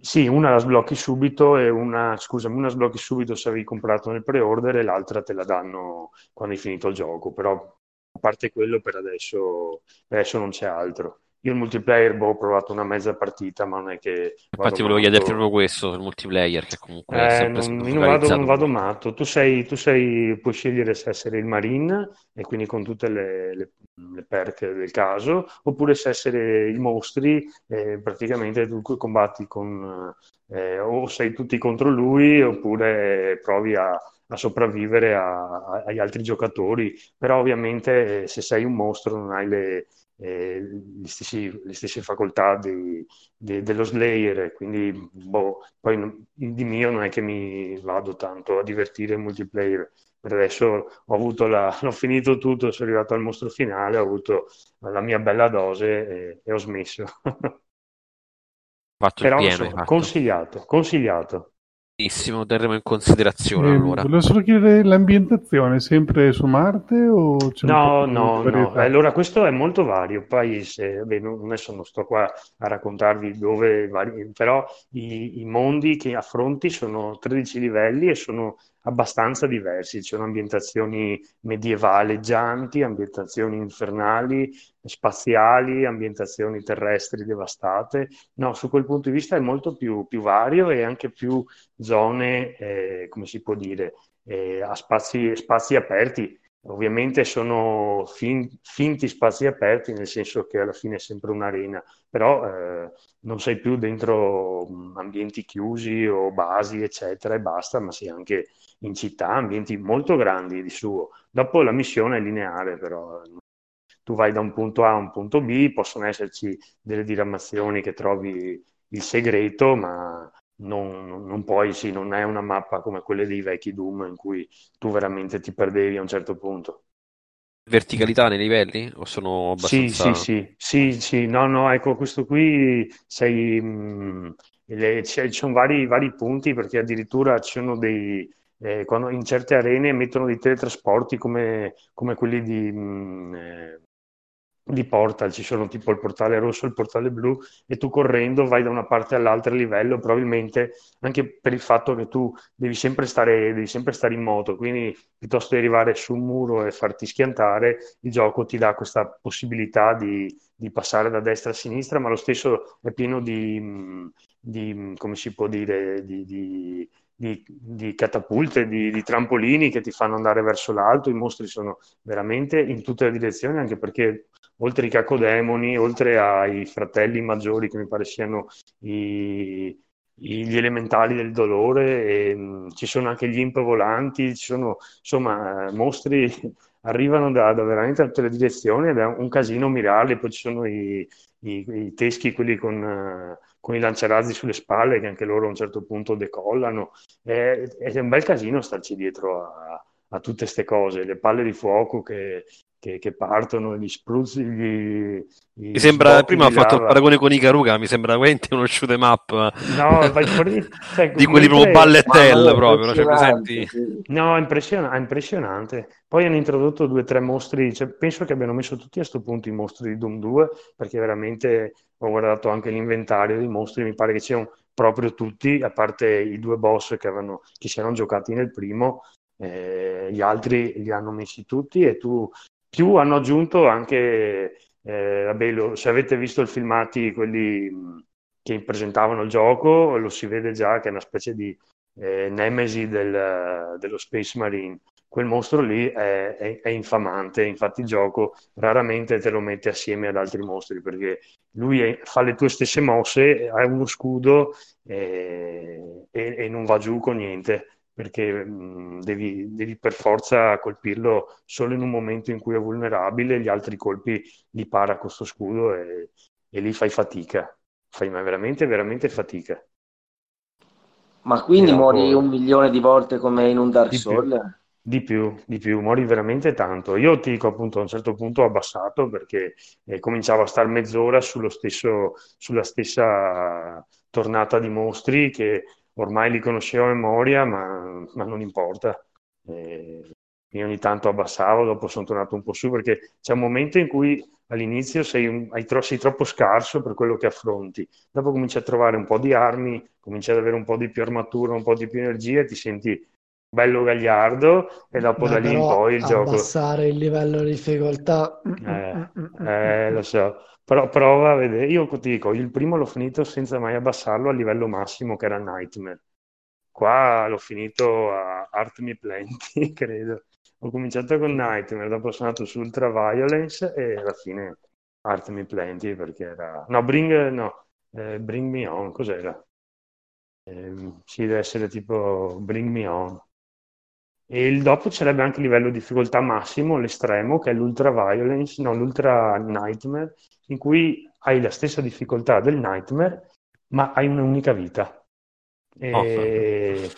Sì, una la sblocchi subito e una, scusami, una sblocchi subito se avevi comprato nel pre-order e l'altra te la danno quando hai finito il gioco, però a parte quello per adesso, per adesso non c'è altro. Io il multiplayer boh, ho provato una mezza partita, ma non è che... Infatti volevo chiedere proprio questo, il multiplayer, che comunque eh, è sempre non, stato non, vado, non vado matto. Tu sei, tu sei, puoi scegliere se essere il marine, e quindi con tutte le, le, le perk del caso, oppure se essere i mostri, eh, praticamente tu combatti con... Eh, o sei tutti contro lui, oppure provi a... a sopravvivere a, a, agli altri giocatori, però ovviamente eh, se sei un mostro non hai le, eh, gli stessi, le stesse facoltà di, di, dello Slayer, quindi boh, poi di mio non è che mi vado tanto a divertire in multiplayer. Per adesso ho avuto la, l'ho finito tutto, sono arrivato al mostro finale, ho avuto la mia bella dose e, e ho smesso. Fatto però il pieno, insomma, fatto. consigliato consigliato Benissimo, terremo in considerazione eh, allora. Volevo solo chiedere l'ambientazione, sempre su Marte o c'è No, no, no. Allora questo è molto vario, poi se, beh, non, adesso non sto qua a raccontarvi dove, vari, però i, i mondi che affronti sono tredici livelli e sono abbastanza diversi, ci sono ambientazioni medievaleggianti, ambientazioni infernali, spaziali, ambientazioni terrestri devastate. No, su quel punto di vista è molto più, più vario e anche più zone, eh, come si può dire, eh, a spazi, spazi aperti. Ovviamente sono fin, finti spazi aperti, nel senso che alla fine è sempre un'arena, però eh, non sei più dentro ambienti chiusi o basi, eccetera, e basta, ma sei anche in città, ambienti molto grandi di suo. Dopo la missione è lineare, però tu vai da un punto A a un punto B, possono esserci delle diramazioni che trovi il segreto, ma... Non, non puoi, sì, non è una mappa come quelle dei vecchi Doom in cui tu veramente ti perdevi a un certo punto. Verticalità nei livelli? O sono abbastanza... Sì, sì, sì, sì, sì. No, no, ecco, questo qui sei... Mh, le, c'è, ci sono vari, vari punti, perché addirittura ci sono dei... Eh, quando in certe arene mettono dei teletrasporti come, come quelli di... Mh, eh, di portal, ci sono tipo il portale rosso e il portale blu, e tu correndo vai da una parte all'altra livello, probabilmente anche per il fatto che tu devi sempre stare, devi sempre stare in moto, quindi piuttosto di arrivare su un muro e farti schiantare, il gioco ti dà questa possibilità di, di passare da destra a sinistra, ma lo stesso è pieno di, di come si può dire, di... di Di, di catapulte, di, di trampolini che ti fanno andare verso l'alto. I mostri sono veramente in tutte le direzioni, anche perché oltre ai cacodemoni, oltre ai fratelli maggiori che mi pare siano i, i, gli elementali del dolore, e, mh, ci sono anche gli imp volanti, ci sono insomma mostri arrivano da, da veramente tutte le direzioni ed è un casino mirarli. Poi ci sono i, i, i teschi, quelli con... Uh, con i lanciarazzi sulle spalle, che anche loro a un certo punto decollano. È, è un bel casino starci dietro a, a tutte queste cose, le palle di fuoco che, che, che partono, gli spruzzi, gli, gli mi sembra, prima ho fatto il paragone con Ikaruga, mi sembra veramente uno shoot 'em up no, vai fuori, cioè, di quelli proprio ballettelle, no, proprio, cioè, presenti? No, è impressionante, è impressionante. Poi hanno introdotto due o tre mostri, cioè, penso che abbiano messo tutti a sto punto i mostri di Doom due, perché veramente... ho guardato anche l'inventario dei mostri, mi pare che c'erano proprio tutti, a parte i due boss che, avevano, che si erano giocati nel primo, eh, gli altri li hanno messi tutti, e tu più hanno aggiunto anche, eh, vabbè, lo, se avete visto i filmati, quelli che presentavano il gioco, lo si vede già che è una specie di eh, nemesi del, dello Space Marine. Quel mostro lì è, è, è infamante, infatti il gioco raramente te lo mette assieme ad altri mostri, perché lui è, fa le tue stesse mosse, ha uno scudo e, e, e non va giù con niente, perché mh, devi, devi per forza colpirlo solo in un momento in cui è vulnerabile, gli altri colpi li para con sto scudo e, e lì fai fatica, fai ma veramente, veramente fatica. Ma quindi dopo... muori un milione di volte come in un Dark Souls? Di più, di più, muori veramente tanto. Io ti dico, appunto, a un certo punto ho abbassato perché eh, cominciavo a star mezz'ora sullo stesso, sulla stessa tornata di mostri che ormai li conoscevo a memoria, ma, ma non importa. Eh, io ogni tanto abbassavo, dopo sono tornato un po' su, perché c'è un momento in cui all'inizio sei, un, hai tro- sei troppo scarso per quello che affronti. Dopo cominci a trovare un po' di armi, cominci ad avere un po' di più armatura, un po' di più energia e ti senti... bello gagliardo, e dopo no, da lì in poi il gioco... abbassare il livello di difficoltà... Eh, eh, lo so, però prova a vedere... Io ti dico, il primo l'ho finito senza mai abbassarlo al livello massimo, che era Nightmare. Qua l'ho finito a Art Me Plenty, credo. Ho cominciato con Nightmare, dopo sono andato su Ultra Violence e alla fine Art Me Plenty, perché era... No, Bring... No, eh, Bring Me On, cos'era? Eh, sì, deve essere tipo Bring Me On. E il dopo c'erebbe anche il livello di difficoltà massimo, l'estremo, che è l'ultra violence, no, l'ultra nightmare, in cui hai la stessa difficoltà del nightmare, ma hai un'unica vita. E...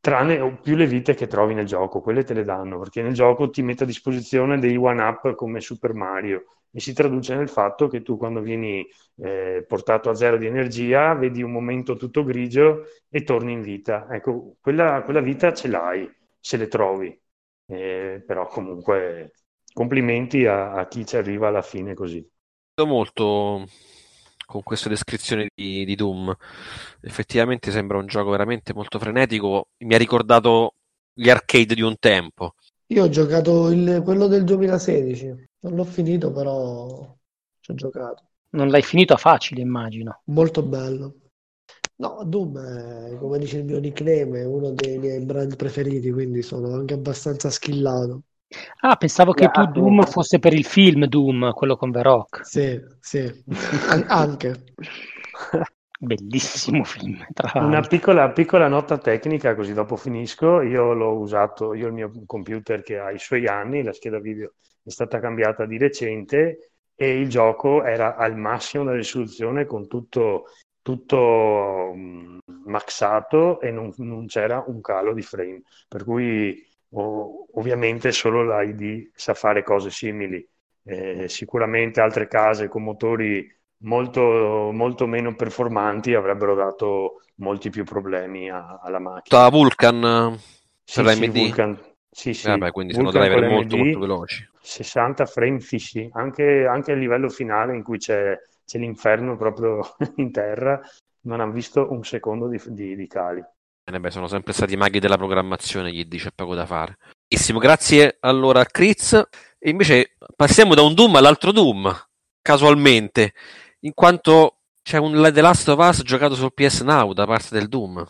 tranne più le vite che trovi nel gioco, quelle te le danno, perché nel gioco ti mette a disposizione dei one-up come Super Mario, e si traduce nel fatto che tu, quando vieni eh, portato a zero di energia, vedi un momento tutto grigio e torni in vita. Ecco, quella, quella vita ce l'hai, se le trovi, eh, però comunque complimenti a, a chi ci arriva alla fine così. Molto con questa descrizione di, di Doom, effettivamente sembra un gioco veramente molto frenetico, mi ha ricordato gli arcade di un tempo. Io ho giocato il, quello del duemilasedici, non l'ho finito però ci ho giocato. Non l'hai finito facile, immagino. Molto bello. No, Doom è, come dice il mio nickname, è uno dei miei brand preferiti, quindi sono anche abbastanza skillato. Ah, pensavo che yeah, tu Doom yeah. fosse per il film Doom, quello con The Rock. Sì, sì, An- anche. Bellissimo film. Tra Una piccola, piccola nota tecnica, così dopo finisco. Io l'ho usato, io il mio computer che ha i suoi anni, la scheda video è stata cambiata di recente e il gioco era al massimo della risoluzione con tutto... tutto maxato e non, non c'era un calo di frame, per cui oh, ovviamente solo l'I D sa fare cose simili, eh, sicuramente altre case con motori molto, molto meno performanti avrebbero dato molti più problemi a, alla macchina. Da Vulcan, sì, sì, Vulcan Sì, sì. Vabbè, quindi Vulcan sono driver molto, molto veloci. sessanta frame fissi, anche, anche a livello finale in cui c'è, c'è l'inferno proprio in terra, non hanno visto un secondo di, di, di cali. Eh beh, sono sempre stati maghi della programmazione, gli dice poco da fare. Benissimo, grazie allora a Kriz. E invece passiamo da un Doom all'altro Doom, casualmente, in quanto c'è un The Last of Us giocato sul P S Now da parte del Doom.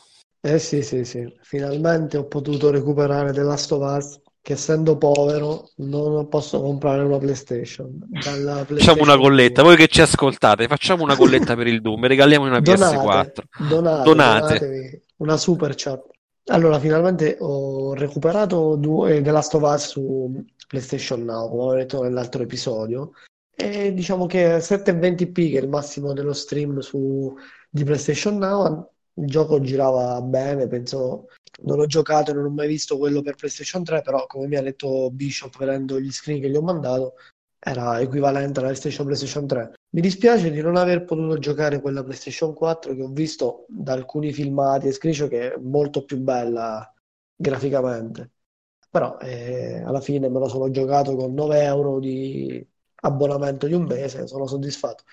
Eh sì, sì, sì. Finalmente ho potuto recuperare The Last of Us, che essendo povero non posso comprare una PlayStation. Dalla PlayStation facciamo una colletta, voi che ci ascoltate, facciamo una colletta per il Doom e regaliamo una P S quattro. Donate, donate. Una super chat. Allora, finalmente ho recuperato due, The Last of Us su PlayStation Now, come avevo detto nell'altro episodio, e diciamo che settecentoventi p, che è il massimo dello stream su di PlayStation Now, il gioco girava bene, penso. Non l'ho giocato e non ho mai visto quello per PlayStation tre, però come mi ha detto Bishop vedendo gli screen che gli ho mandato, era equivalente alla PlayStation tre. Mi dispiace di non aver potuto giocare quella PlayStation quattro, che ho visto da alcuni filmati e screenshot che è molto più bella graficamente, però eh, alla fine me lo sono giocato con nove euro di abbonamento di un mese, sono soddisfatto.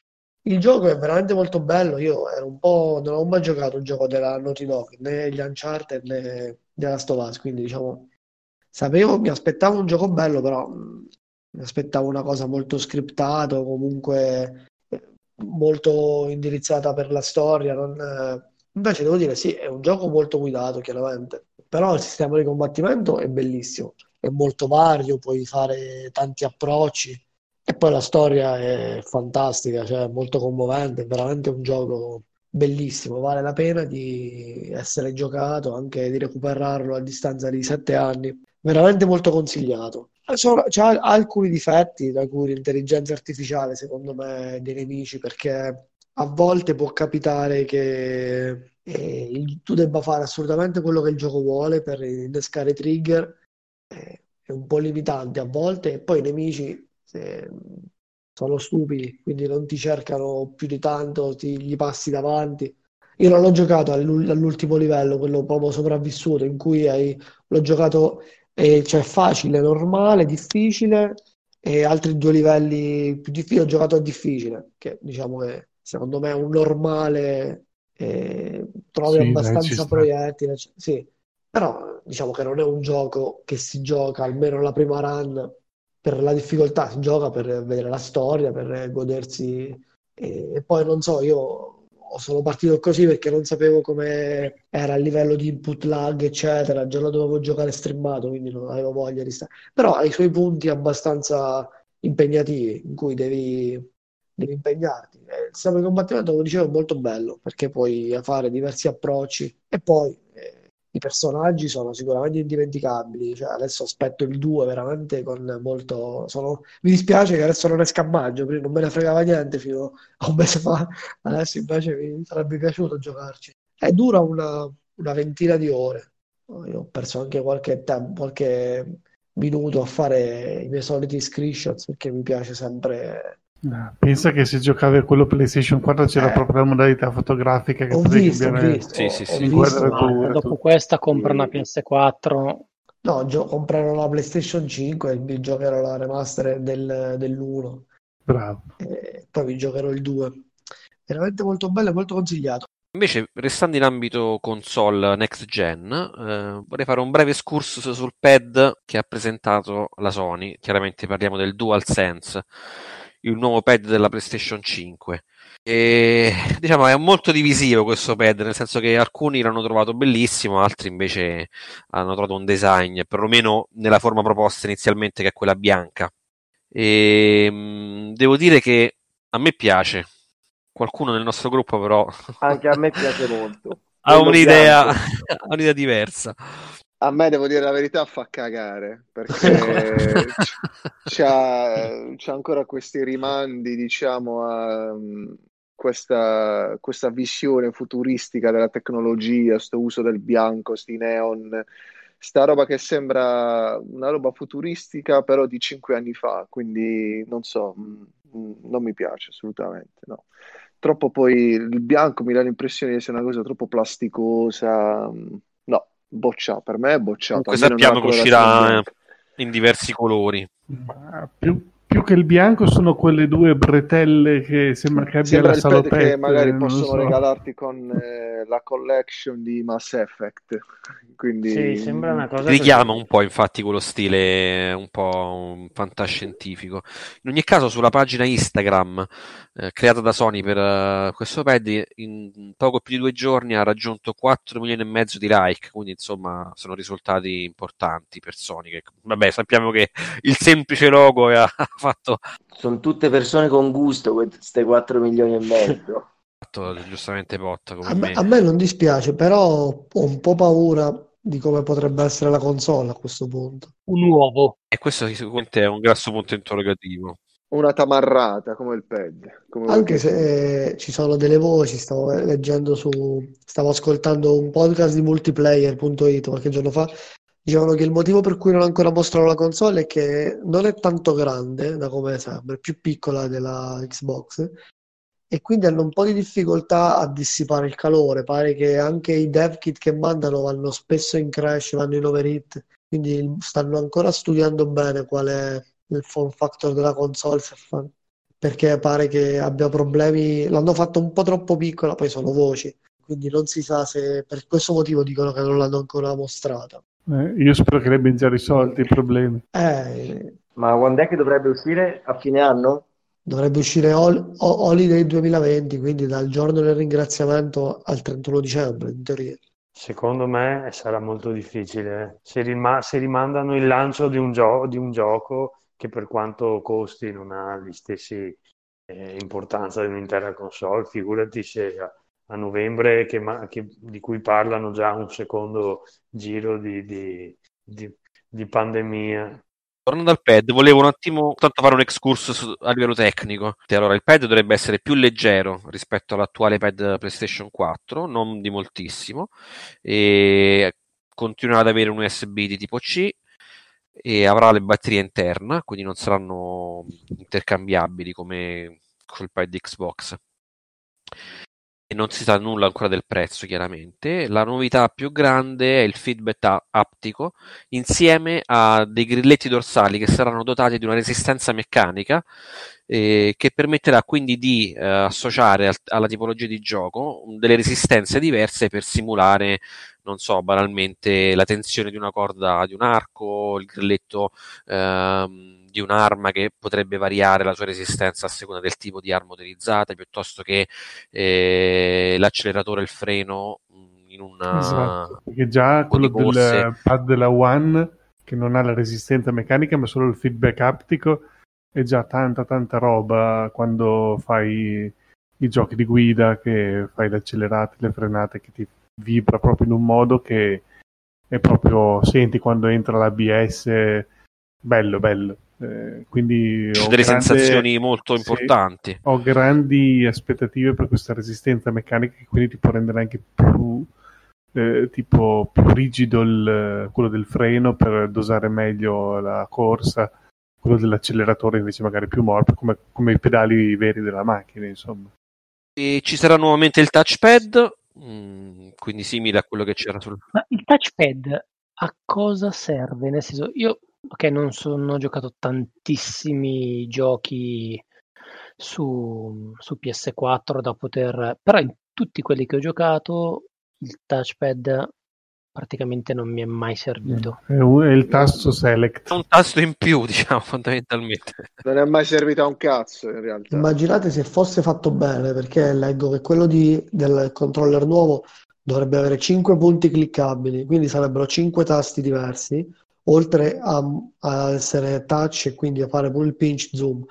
Il gioco è veramente molto bello. Io ero un po', non ho mai giocato un gioco della Naughty Dog, né gli Uncharted né della Last of Us, quindi diciamo sapevo, mi aspettavo un gioco bello, però mh, mi aspettavo una cosa molto scriptato, comunque molto indirizzata per la storia. Non, invece devo dire sì, è un gioco molto guidato chiaramente, però il sistema di combattimento è bellissimo, è molto vario, puoi fare tanti approcci. E poi la storia è fantastica, cioè molto commovente, è veramente un gioco bellissimo, vale la pena di essere giocato, anche di recuperarlo a distanza di sette anni, veramente molto consigliato. Ha alcuni difetti, da cui l'intelligenza artificiale secondo me dei nemici, perché a volte può capitare che eh, il, tu debba fare assolutamente quello che il gioco vuole per innescare trigger, eh, è un po' limitante a volte, e poi i nemici sono stupidi, quindi non ti cercano più di tanto, ti, gli passi davanti. Io non l'ho giocato all'ultimo livello, quello proprio sopravvissuto, in cui hai, l'ho giocato eh, cioè facile, normale, difficile, e altri due livelli più difficili ho giocato a difficile, che diciamo che secondo me è un normale, eh, trovi sì, abbastanza proiettili, sì. Però diciamo che non è un gioco che si gioca, almeno la prima run, per la difficoltà, si gioca per vedere la storia, per godersi. E poi non so, io sono partito così perché non sapevo come era il livello di input lag eccetera, già lo dovevo giocare streamato, quindi non avevo voglia di stare, però ha i suoi punti abbastanza impegnativi in cui devi, devi impegnarti. Il sistema di combattimento, come dicevo, è molto bello perché puoi fare diversi approcci, e poi i personaggi sono sicuramente indimenticabili, cioè adesso aspetto il due veramente con molto... Sono... Mi dispiace che adesso non esca a maggio, perché non me ne fregava niente fino a un mese fa, adesso invece mi sarebbe piaciuto giocarci. E dura una, una ventina di ore. Io ho perso anche qualche tempo, qualche minuto a fare i miei soliti screenshots, perché mi piace sempre... Pensa che se giocavi quello PlayStation quattro c'era eh, proprio la modalità fotografica che potevi cambiare. Sì, sì, sì. Visto, no, dopo tutto. Questa compro una P S quattro. No, gio- comprano la PlayStation cinque e mi giocherò la remaster del, dell'uno. Bravo. E poi vi giocherò il due. Veramente molto bello e molto consigliato. Invece, restando in ambito console next gen, eh, vorrei fare un breve excursus sul pad che ha presentato la Sony. Chiaramente parliamo del DualSense, il nuovo pad della PlayStation cinque. E diciamo è molto divisivo questo pad, nel senso che alcuni l'hanno trovato bellissimo, altri invece hanno trovato un design, perlomeno nella forma proposta inizialmente, che è quella bianca. E devo dire che a me piace, qualcuno nel nostro gruppo però anche a me piace molto, ha un'idea, ha un'idea diversa. A me, devo dire la verità, fa cagare, perché c'ha, c'ha ancora questi rimandi, diciamo, a questa, questa visione futuristica della tecnologia, sto uso del bianco, sti neon, sta roba che sembra una roba futuristica però di cinque anni fa, quindi non so, non mi piace assolutamente, no. Troppo, poi il bianco mi dà l'impressione di essere una cosa troppo plasticosa, no. bocciato, per me è bocciato. Comunque sappiamo che uscirà in diversi colori. Ma più, più che il bianco sono quelle due bretelle che sembra che abbia sembra la salopetta. Che magari possono so. regalarti con eh, la collection di Mass Effect. Quindi sì, sembra una cosa richiama un po' infatti quello stile un po' fantascientifico. In ogni caso sulla pagina Instagram eh, creata da Sony per uh, questo pad in poco più di due giorni ha raggiunto quattro milioni e mezzo di like, quindi insomma sono risultati importanti per Sony che, vabbè, sappiamo che il semplice logo ha fatto, sono tutte persone con gusto queste quattro milioni e mezzo. Giustamente botta come a me, me. A me non dispiace, però ho un po' paura di come potrebbe essere la console a questo punto. Un uovo. E questo sicuramente è un grosso punto interrogativo. Una tamarrata come il pad. Come Anche se eh, ci sono delle voci, stavo leggendo su, stavo ascoltando un podcast di multiplayer punto it qualche giorno fa. Dicevano che il motivo per cui non ancora mostrano la console è che non è tanto grande da come sembra, è più piccola della Xbox. E quindi hanno un po' di difficoltà a dissipare il calore. Pare che anche i dev kit che mandano vanno spesso in crash, vanno in overheat. Quindi stanno ancora studiando bene qual è il form factor della console, perché pare che abbia problemi. L'hanno fatto un po' troppo piccola, poi sono voci. Quindi non si sa se per questo motivo dicono che non l'hanno ancora mostrata. Eh, io spero che l'abbiano già risolti i problemi. Eh... Ma quando è che dovrebbe uscire? A fine anno? Dovrebbe uscire Hol- Holiday duemilaventi, quindi dal giorno del ringraziamento al trentuno dicembre, in teoria. Secondo me sarà molto difficile. Se, rima- se rimandano il lancio di un, gio- di un gioco che per quanto costi non ha gli stessi eh, importanza di un'intera console, figurati se a novembre, che ma- che- di cui parlano già un secondo giro di, di-, di-, di pandemia. Tornando al pad, volevo un attimo tanto fare un excursus su, a livello tecnico. Allora, il pad dovrebbe essere più leggero rispetto all'attuale pad PlayStation quattro, non di moltissimo, e continuerà ad avere un U S B di tipo C e avrà le batterie interne, quindi non saranno intercambiabili come col pad Xbox. E non si sa nulla ancora del prezzo, chiaramente. La novità più grande è il feedback aptico, insieme a dei grilletti dorsali che saranno dotati di una resistenza meccanica eh, che permetterà quindi di eh, associare al, alla tipologia di gioco delle resistenze diverse per simulare, non so, banalmente la tensione di una corda di un arco, il grilletto ehm, di un'arma che potrebbe variare la sua resistenza a seconda del tipo di arma utilizzata, piuttosto che eh, l'acceleratore e il freno in una... Esatto, perché già quello del pad della One, che non ha la resistenza meccanica ma solo il feedback aptico, è già tanta tanta roba quando fai i giochi di guida, che fai le accelerate, le frenate, che ti vibra proprio in un modo che è proprio... senti quando entra l'A B S, bello bello. Eh, quindi ho delle grande... sensazioni molto importanti. Sì, ho grandi aspettative per questa resistenza meccanica, che quindi ti può rendere anche più eh, tipo più rigido il, quello del freno per dosare meglio la corsa, quello dell'acceleratore invece magari più morbido, come, come i pedali veri della macchina, insomma. E ci sarà nuovamente il touchpad, mm, quindi simile a quello che c'era sul... Ma il touchpad a cosa serve? Nel senso, io ok, non sono ho giocato tantissimi giochi su, su P S quattro da poter, però in tutti quelli che ho giocato il touchpad praticamente non mi è mai servito. È il tasto select. È un tasto in più, diciamo, fondamentalmente. Non è mai servito a un cazzo, in realtà. Immaginate se fosse fatto bene, perché leggo che quello di, del controller nuovo dovrebbe avere cinque punti cliccabili, quindi sarebbero cinque tasti diversi, oltre a, a essere touch e quindi a fare pure il pinch zoom.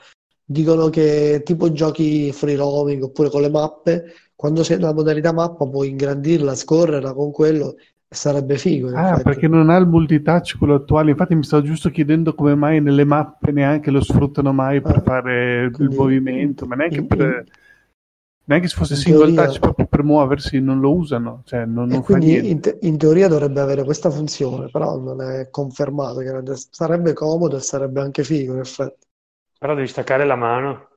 Dicono che tipo giochi free roaming oppure con le mappe, quando sei nella modalità mappa puoi ingrandirla, scorrerla con quello, sarebbe figo. Ah, effetti. Perché non ha il multitouch quello attuale, infatti mi stavo giusto chiedendo come mai nelle mappe neanche lo sfruttano mai per ah, fare quindi, il movimento, ma neanche in, per... In... neanche se fosse single teoria... touch, proprio per muoversi non lo usano, cioè non, non fa niente. In, te- in teoria dovrebbe avere questa funzione, però non è confermato, che sarebbe comodo e sarebbe anche figo in effetti. Però devi staccare la mano.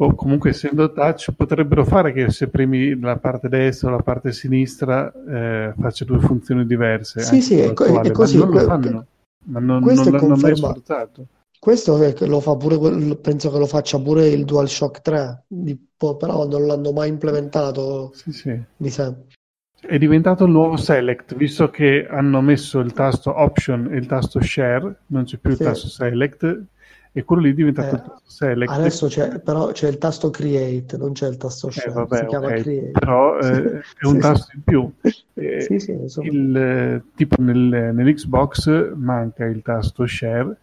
o comunque essendo touch potrebbero fare che se premi la parte destra o la parte sinistra eh, faccia due funzioni diverse. Sì, sì, è, è così. Ma non lo fanno, ma non, questo non l'hanno mai sfruttato. Questo lo fa pure, penso che lo faccia pure il DualShock tre, però non l'hanno mai implementato, sì, sì. Mi sembra. È diventato il nuovo Select, visto che hanno messo il tasto Option e il tasto Share, non c'è più il sì. tasto Select, e quello lì è diventato eh, il tasto Select. Adesso c'è, però c'è il tasto Create, non c'è il tasto Share, eh, vabbè, si chiama okay. Create. Però eh, è un sì, tasto sì. in più. Eh, sì, sì, il, tipo nel, nell'Xbox manca il tasto Share,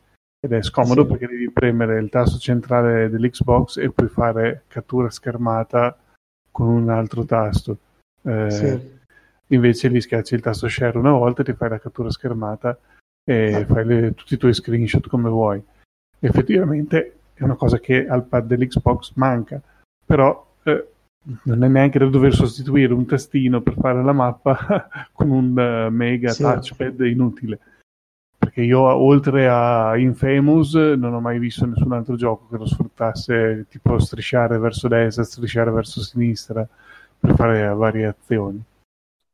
ed è scomodo sì. perché devi premere il tasto centrale dell'Xbox e puoi fare cattura schermata con un altro tasto. Eh, sì. Invece lì schiacci il tasto share una volta, ti fai la cattura schermata e ah. fai le, tutti i tuoi screenshot come vuoi. Effettivamente è una cosa che al pad dell'Xbox manca, però eh, non è neanche da dover sostituire un tastino per fare la mappa con un mega sì. touchpad inutile. Perché io oltre a Infamous non ho mai visto nessun altro gioco che lo sfruttasse, tipo strisciare verso destra, strisciare verso sinistra per fare variazioni.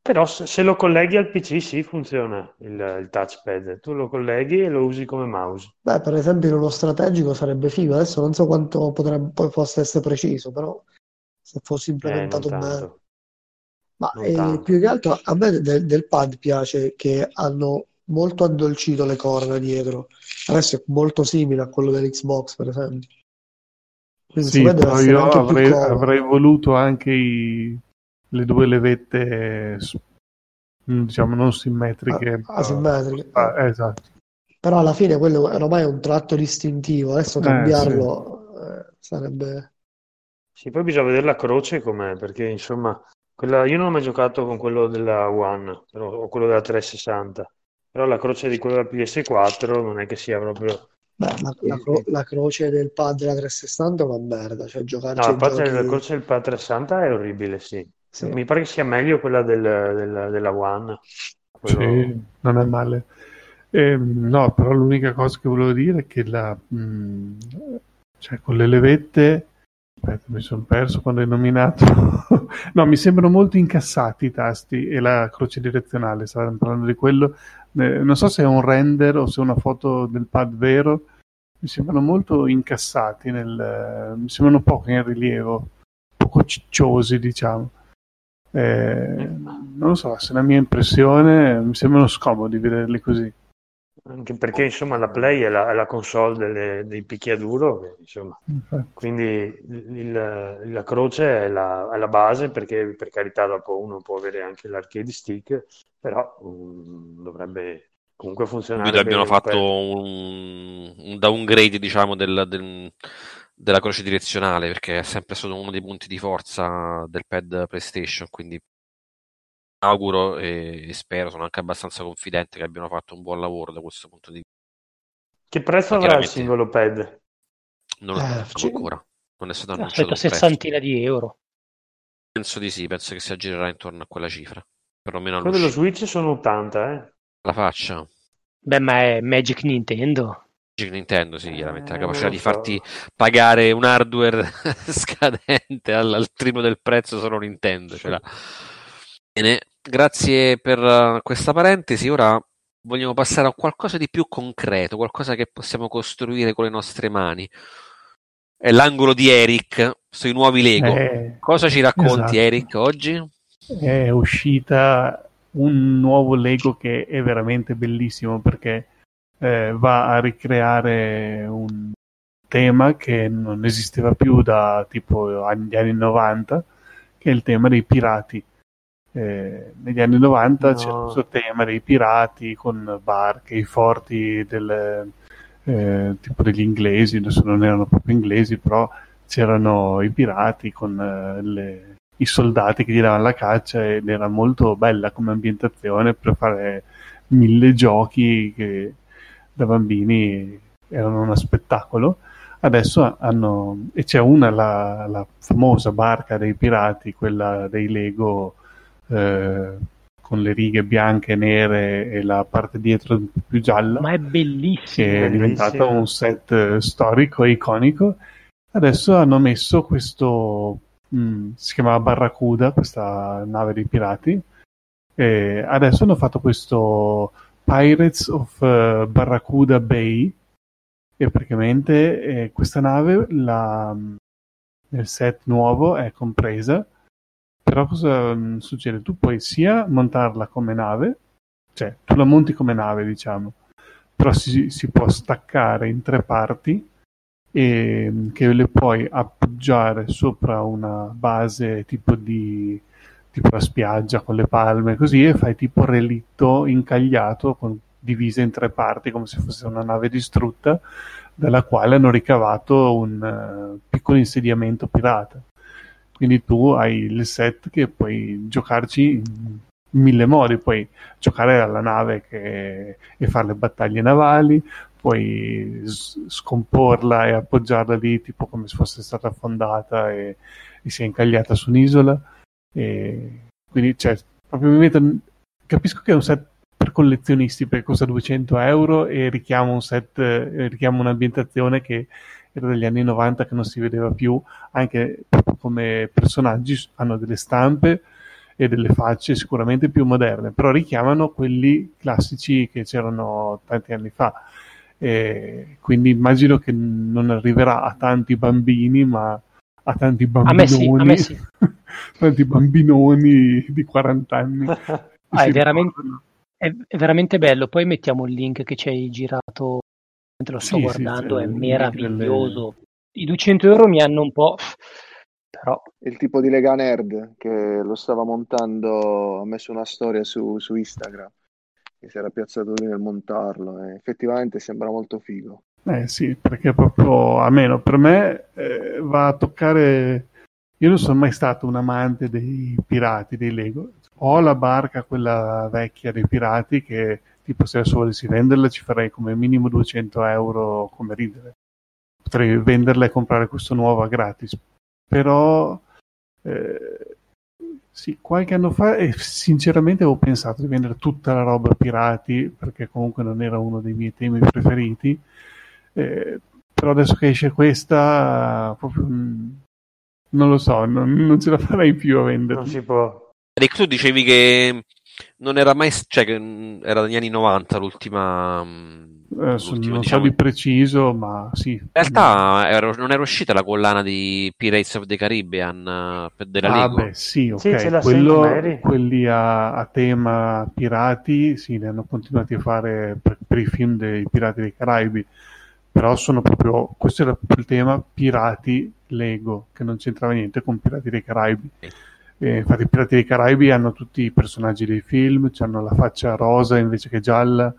Però se lo colleghi al P C sì, funziona il, il touchpad, tu lo colleghi e lo usi come mouse. Beh, per esempio in uno strategico sarebbe figo, adesso non so quanto potrebbe, poi possa essere preciso, però se fosse implementato eh, bene. Ma eh, più che altro a me del, del pad piace che hanno molto addolcito le corna dietro, adesso è molto simile a quello dell'Xbox per esempio. Quindi sì, però io avrei, avrei voluto anche i, le due levette diciamo non simmetriche, ah, asimmetriche. Ah, esatto. Però alla fine quello ormai è un tratto distintivo, adesso cambiarlo eh, sì. sarebbe sì, poi bisogna vedere la croce com'è, perché insomma quella... io non ho mai giocato con quello della One però, o quello della trecentosessanta, però la croce di quello della P S quattro non è che sia proprio... Beh, la, la, cro- la croce del pad della trecentosessanta è una merda, cioè giocare... No, la, parte giochi... la croce del pad trecentosessanta è orribile, sì. sì. Mi pare che sia meglio quella del, del, della One. Quello... Sì, non è male. Eh, no, però l'unica cosa che volevo dire è che la... Mh, cioè con le levette... Aspetta, mi sono perso quando hai nominato... No, mi sembrano molto incassati i tasti e la croce direzionale, stavamo parlando di quello... Eh, non so se è un render o se è una foto del pad vero, mi sembrano molto incassati nel, eh, mi sembrano poco in rilievo, poco cicciosi diciamo, eh, non lo so se è la mia impressione, mi sembrano scomodi vederli così, anche perché insomma la Play è la, è la console delle, dei picchiaduro insomma. Infatti. Quindi il, la croce è la, è la base, perché per carità dopo uno può avere anche l'arcade stick, però um, dovrebbe comunque funzionare. Quindi abbiamo fatto per... un, un downgrade diciamo del, del, della croce direzionale, perché è sempre stato uno dei punti di forza del pad PlayStation, quindi auguro e, e spero, sono anche abbastanza confidente che abbiano fatto un buon lavoro da questo punto di vista. Che prezzo avrà il singolo pad? Non lo eh, c- ancora, non è stato annunciato. Aspetta, sessantina di euro. Penso di sì, penso che si aggirerà intorno a quella cifra. Perlomeno quello dello Switch sono ottanta, eh. La faccia. Beh, ma è Magic Nintendo. Magic Nintendo, sì, chiaramente. Eh, la capacità so. di farti pagare un hardware scadente al, al triplo del prezzo solo Nintendo. Cioè, la... Bene, grazie per questa parentesi. Ora vogliamo passare a qualcosa di più concreto, qualcosa che possiamo costruire con le nostre mani. È l'angolo di Eric sui nuovi Lego. Eh, Cosa ci racconti, esatto. Eric, oggi? È uscita un nuovo Lego che è veramente bellissimo, perché eh, va a ricreare un tema che non esisteva più da tipo gli anni novanta, che è il tema dei pirati. Eh, negli anni novanta no. c'era questo tema dei pirati con barche, i forti del, eh, tipo degli inglesi, adesso non erano proprio inglesi, però c'erano i pirati con eh, le i soldati che gli davano la caccia, ed era molto bella come ambientazione per fare mille giochi che da bambini erano uno spettacolo. Adesso hanno, e c'è una la, la famosa barca dei pirati, quella dei Lego eh, con le righe bianche e nere e la parte dietro un po' più gialla, ma è bellissima, che è diventata un set storico e iconico. adesso hanno messo questo, mh, si chiamava Barracuda, questa nave dei pirati, e adesso hanno fatto questo Pirates of uh, Barracuda Bay, e praticamente eh, questa nave la, nel set nuovo è compresa, però cosa mh, succede? Tu puoi sia montarla come nave, cioè tu la monti come nave, diciamo, però si, si può staccare in tre parti e che le puoi appoggiare sopra una base tipo di tipo la spiaggia con le palme così, e fai tipo relitto incagliato con, divisa in tre parti come se fosse una nave distrutta dalla quale hanno ricavato un uh, piccolo insediamento pirata, quindi tu hai il set che puoi giocarci in mille modi. Puoi giocare alla nave che, e fare le battaglie navali, puoi s- scomporla e appoggiarla lì tipo come se fosse stata affondata e, e si è incagliata su un'isola, e quindi cioè, proprio mi metto, capisco che è un set per collezionisti perché costa duecento euro e richiama un set, eh, richiama un'ambientazione che era degli anni novanta che non si vedeva più, anche proprio come personaggi hanno delle stampe e delle facce sicuramente più moderne, però richiamano quelli classici che c'erano tanti anni fa, e quindi immagino che non arriverà a tanti bambini ma a tanti bambinoni, a me sì, a me sì. Tanti bambinoni di quaranta anni. Ah, è, veramente, è veramente bello, poi mettiamo il link che ci hai girato mentre lo sto sì, guardando, sì, è meraviglioso delle... I duecento euro mi hanno un po'... Però... Il tipo di Lega Nerd che lo stava montando ha messo una storia su, su Instagram che si era piazzato lì nel montarlo e effettivamente sembra molto figo. Eh sì, perché proprio a meno per me eh, va a toccare, io non sono mai stato un amante dei pirati, dei Lego, ho la barca quella vecchia dei pirati che tipo se adesso volessi venderla ci farei come minimo duecento euro, come ridere, potrei venderla e comprare questo nuovo gratis. Però eh, sì, qualche anno fa e eh, sinceramente avevo pensato di vendere tutta la roba pirati perché comunque non era uno dei miei temi preferiti, eh, però adesso che esce questa proprio mh, non lo so, non, non ce la farei più a vendere. Non si può. Rick, tu dicevi che non era mai, cioè che era dagli anni novanta l'ultima... Adesso non diciamo... so di preciso, ma sì. In realtà ero, non era uscita la collana di Pirates of the Caribbean della ah, Lego. Ah beh, sì, ok. Sì, ce la Quello, senti, quelli a, a tema pirati, sì, ne hanno continuati a fare per, per i film dei Pirati dei Caraibi, però sono proprio, questo era proprio il tema pirati Lego, che non c'entrava niente con Pirati dei Caraibi. Sì. Eh, infatti i Pirati dei Caraibi hanno tutti i personaggi dei film, hanno la faccia rosa invece che gialla,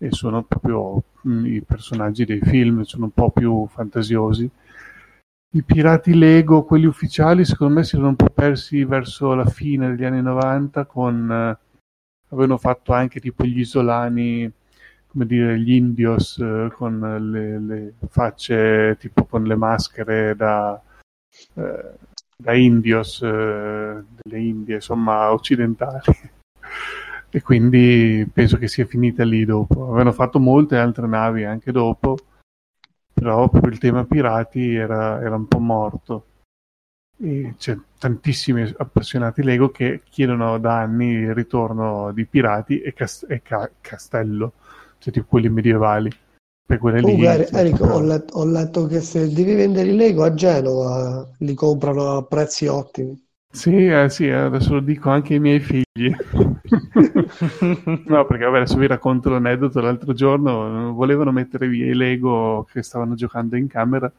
e sono proprio mh, i personaggi dei film, sono un po' più fantasiosi. I pirati Lego, quelli ufficiali, secondo me si sono un po' persi verso la fine degli anni novanta, con eh, avevano fatto anche tipo gli isolani, come dire, gli indios, eh, con le, le facce tipo con le maschere da eh, da indios, eh, delle Indie, insomma occidentali. E quindi penso che sia finita lì dopo. Avevano fatto molte altre navi anche dopo, però proprio il tema pirati era, era un po' morto. E c'è tantissimi appassionati Lego che chiedono da anni il ritorno di pirati e, cast- e ca- castello, cioè tipo quelli medievali. Per quelle lì, Eric, Eric, ho, let- ho letto che se devi vendere i Lego a Genova li comprano a prezzi ottimi. Sì, eh, sì, adesso lo dico anche ai miei figli. No, perché vabbè, adesso vi racconto l'aneddoto. L'altro giorno volevano mettere via i Lego che stavano giocando in camera.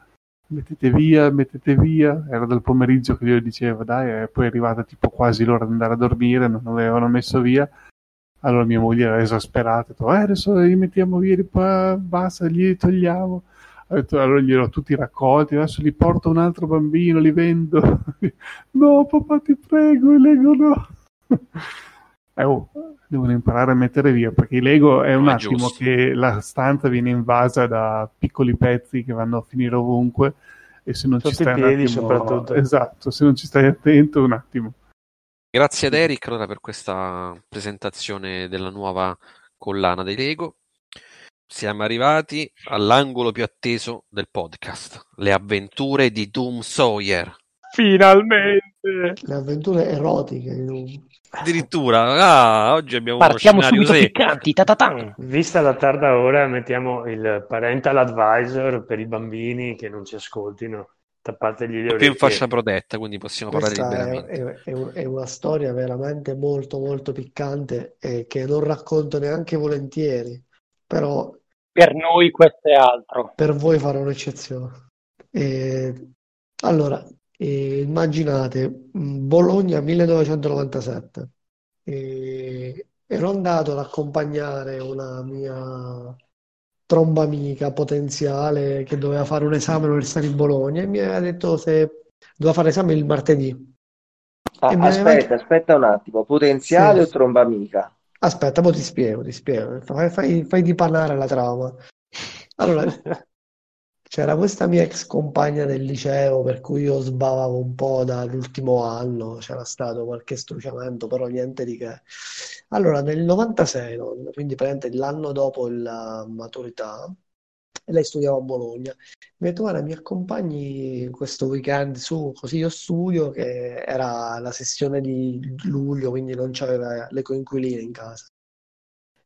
Mettete via, mettete via. Era dal pomeriggio che io dicevo dai, e poi è arrivata tipo quasi l'ora di andare a dormire, non avevano messo via. Allora mia moglie era esasperata, ha detto eh, adesso li mettiamo via, basta, li togliamo. Allora gli ero tutti raccolti, adesso li porto un altro bambino, li vendo. No papà, ti prego, i Lego no. Eh, oh, devono imparare a mettere via, perché i Lego è un è attimo giusto. Che la stanza viene invasa da piccoli pezzi che vanno a finire ovunque, e se non Tutti ci stai i piedi, un attimo, soprattutto. Esatto, se non ci stai attento un attimo. Grazie ad Eric allora per questa presentazione della nuova collana dei Lego. Siamo arrivati all'angolo più atteso del podcast, le avventure di Doom Sawyer. Finalmente! Le avventure erotiche di Doom. Addirittura, ah, oggi abbiamo Partiamo uno scenario subito piccanti, ta-ta-tan. Vista la tarda ora, mettiamo il parental advisor per i bambini che non ci ascoltino. Tappategli le orecchie. Più in fascia protetta, quindi possiamo Questa parlare liberamente. È, è, è una storia veramente molto molto piccante e che non racconto neanche volentieri, però... Per noi questo è altro. Per voi farò un'eccezione. E, allora, e, immaginate, Bologna millenovecentonovantasette. E, ero andato ad accompagnare una mia tromba amica potenziale che doveva fare un esame all'Università di Bologna e mi aveva detto se doveva fare l'esame il martedì. Ah, aspetta, aveva... aspetta un attimo, potenziale sì. O tromba amica? Aspetta, poi ti spiego, ti spiego, fai, fai, fai dipanare la trama. Allora, c'era questa mia ex compagna del liceo, per cui io sbavavo un po' dall'ultimo anno, c'era stato qualche struciamento, però niente di che. Allora, nel novantasei, no? Quindi praticamente l'anno dopo la maturità, lei studiava a Bologna, mi ha detto, guarda, mi accompagni questo weekend su, così io studio, che era la sessione di luglio, quindi non c'aveva le coinquiline in casa.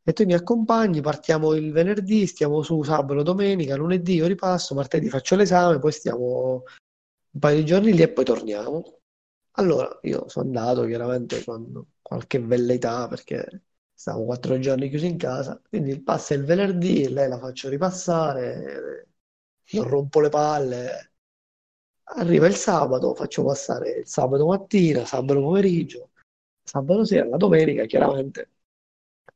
E tu mi accompagni, partiamo il venerdì, stiamo su sabato, domenica, lunedì io ripasso, martedì faccio l'esame, poi stiamo un paio di giorni lì e poi torniamo. Allora, io sono andato chiaramente con qualche velleità, perché... stavo quattro giorni chiusi in casa, quindi passa il venerdì, lei la faccio ripassare, non rompo le palle. Arriva il sabato, faccio passare il sabato mattina, sabato pomeriggio, sabato sera, la domenica chiaramente.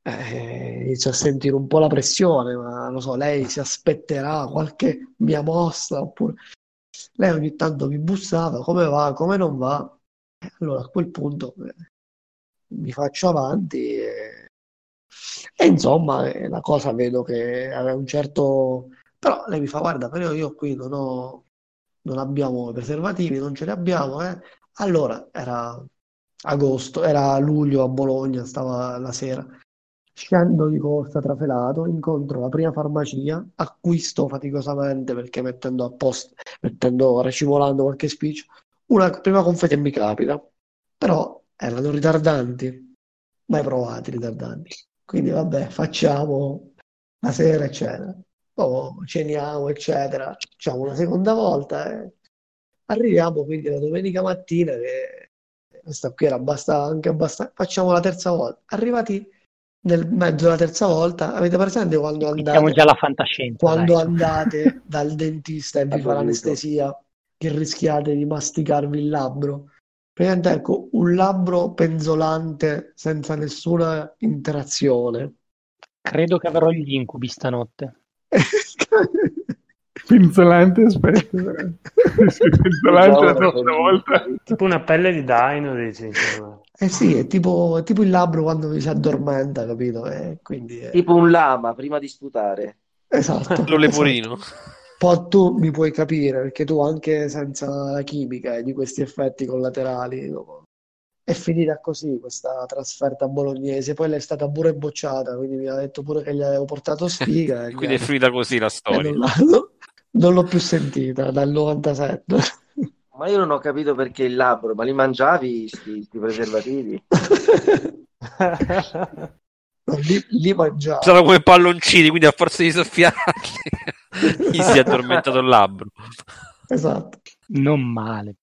Eh, inizio a sentire un po' la pressione, ma non so, lei si aspetterà qualche mia mossa, oppure... Lei ogni tanto mi bussava, come va, come non va. Allora a quel punto eh, mi faccio avanti e... e insomma la cosa vedo che aveva un certo, però lei mi fa guarda, però io qui non ho non abbiamo preservativi, non ce li abbiamo eh. Allora era agosto, era luglio a Bologna, stava la sera, scendo di corsa trafelato, incontro la prima farmacia, acquisto faticosamente perché mettendo a posto mettendo racimolando qualche spiccio una prima confetta mi capita, però erano ritardanti, mai provati ritardanti. Quindi vabbè, facciamo la sera, eccetera. Poi ceniamo, eccetera. Facciamo una seconda volta. Eh. Arriviamo quindi la domenica mattina, che questa qui era abbastanza, anche abbastanza... Facciamo la terza volta. Arrivati nel mezzo della terza volta, avete presente quando andate... Siamo già alla fantascienza. Quando dai. Andate dal dentista e vi fa l'anestesia, che rischiate di masticarvi il labbro. Praticamente ecco, un labbro penzolante senza nessuna interazione. Credo che avrò gli incubi stanotte. Penzolante, aspetta. Penzolante la prossima volta. Tipo una pelle di daino, dici. Eh sì, è tipo, è tipo il labbro quando si addormenta, capito? Eh, quindi è... Tipo un lama prima di sputare. Esatto. Lo leporino. Esatto. Poi tu mi puoi capire, perché tu anche senza la chimica e eh, di questi effetti collaterali no? È finita così questa trasferta bolognese, poi l'è stata pure bocciata, quindi mi ha detto pure che gli avevo portato sfiga. Quindi che... è finita così la storia. Eh, non, l'ho, non l'ho più sentita dal novantasette. Ma io non ho capito perché il labbro, ma li mangiavi sti, sti preservativi? Li, li mangiavo. Sono come palloncini, quindi a forza di soffiarli... Chi si è addormentato il labbro. Esatto. Non male.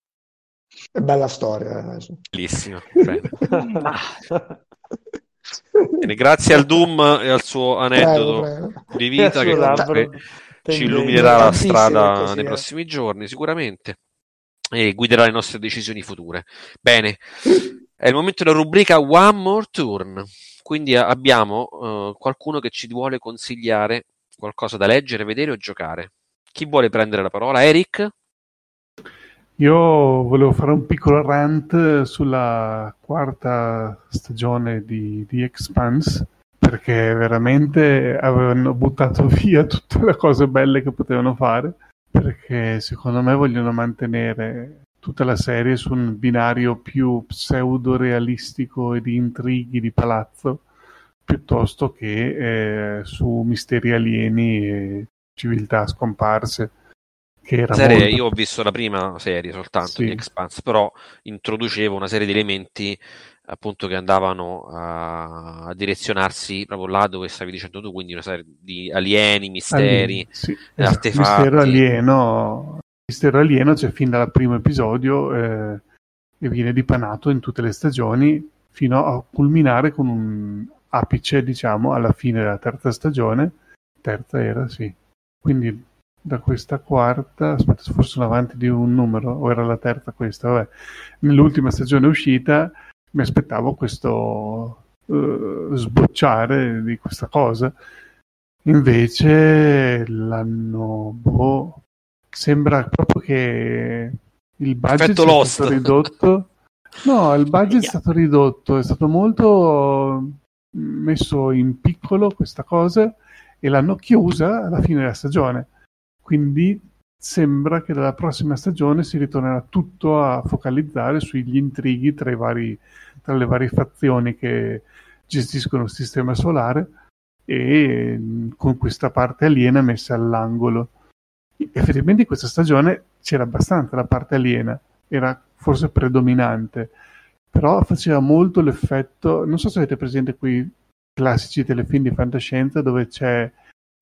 È bella storia. Bellissima. Bene, grazie al Doom e al suo aneddoto prego, prego. Di vita che comunque ci illuminerà la strada così, nei eh. prossimi giorni, sicuramente, e guiderà le nostre decisioni future. Bene, è il momento della rubrica One More Turn. Quindi abbiamo uh, qualcuno che ci vuole consigliare qualcosa da leggere, vedere o giocare. Chi vuole prendere la parola? Eric? Io volevo fare un piccolo rant sulla quarta stagione di The Expanse, perché veramente avevano buttato via tutte le cose belle che potevano fare, perché secondo me vogliono mantenere tutta la serie su un binario più pseudo-realistico e di intrighi di palazzo, piuttosto che eh, su misteri alieni e civiltà scomparse. Che era serie, molto... Io ho visto la prima serie soltanto, sì. di Expanse, però introducevo una serie di elementi appunto che andavano a, a direzionarsi proprio là dove stavi dicendo tu, quindi una serie di alieni, misteri, alieni, sì. artefatti. Mistero alieno, mistero alieno c'è cioè fin dal primo episodio eh, e viene dipanato in tutte le stagioni fino a culminare con un apice, diciamo, alla fine della terza stagione, terza era, sì. Quindi da questa quarta, aspetta, forse sono avanti di un numero, o era la terza questa, vabbè. Nell'ultima stagione uscita mi aspettavo questo uh, sbocciare di questa cosa, invece l'hanno boh, sembra proprio che il budget Effetto è Lost. stato ridotto. No, il budget yeah. è stato ridotto, è stato molto messo in piccolo questa cosa e l'hanno chiusa alla fine della stagione, quindi sembra che dalla prossima stagione si ritornerà tutto a focalizzare sugli intrighi tra, i vari, tra le varie fazioni che gestiscono il sistema solare e con questa parte aliena messa all'angolo. Effettivamente in questa stagione c'era abbastanza la parte aliena, era forse predominante, però faceva molto l'effetto, non so se avete presente quei classici telefilm di fantascienza dove c'è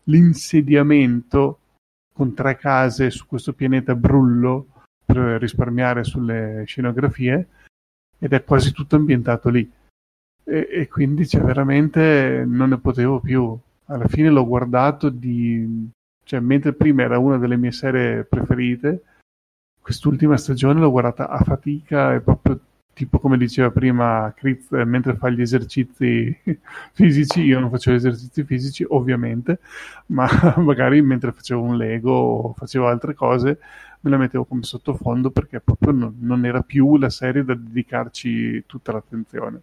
l'insediamento con tre case su questo pianeta brullo per risparmiare sulle scenografie, ed è quasi tutto ambientato lì e, e quindi cioè, veramente non ne potevo più, alla fine l'ho guardato di cioè mentre prima era una delle mie serie preferite, quest'ultima stagione l'ho guardata a fatica e proprio tipo come diceva prima Chris, mentre fa gli esercizi fisici, io non facevo esercizi fisici ovviamente, ma magari mentre facevo un Lego o facevo altre cose me la mettevo come sottofondo perché proprio non, non era più la serie da dedicarci tutta l'attenzione.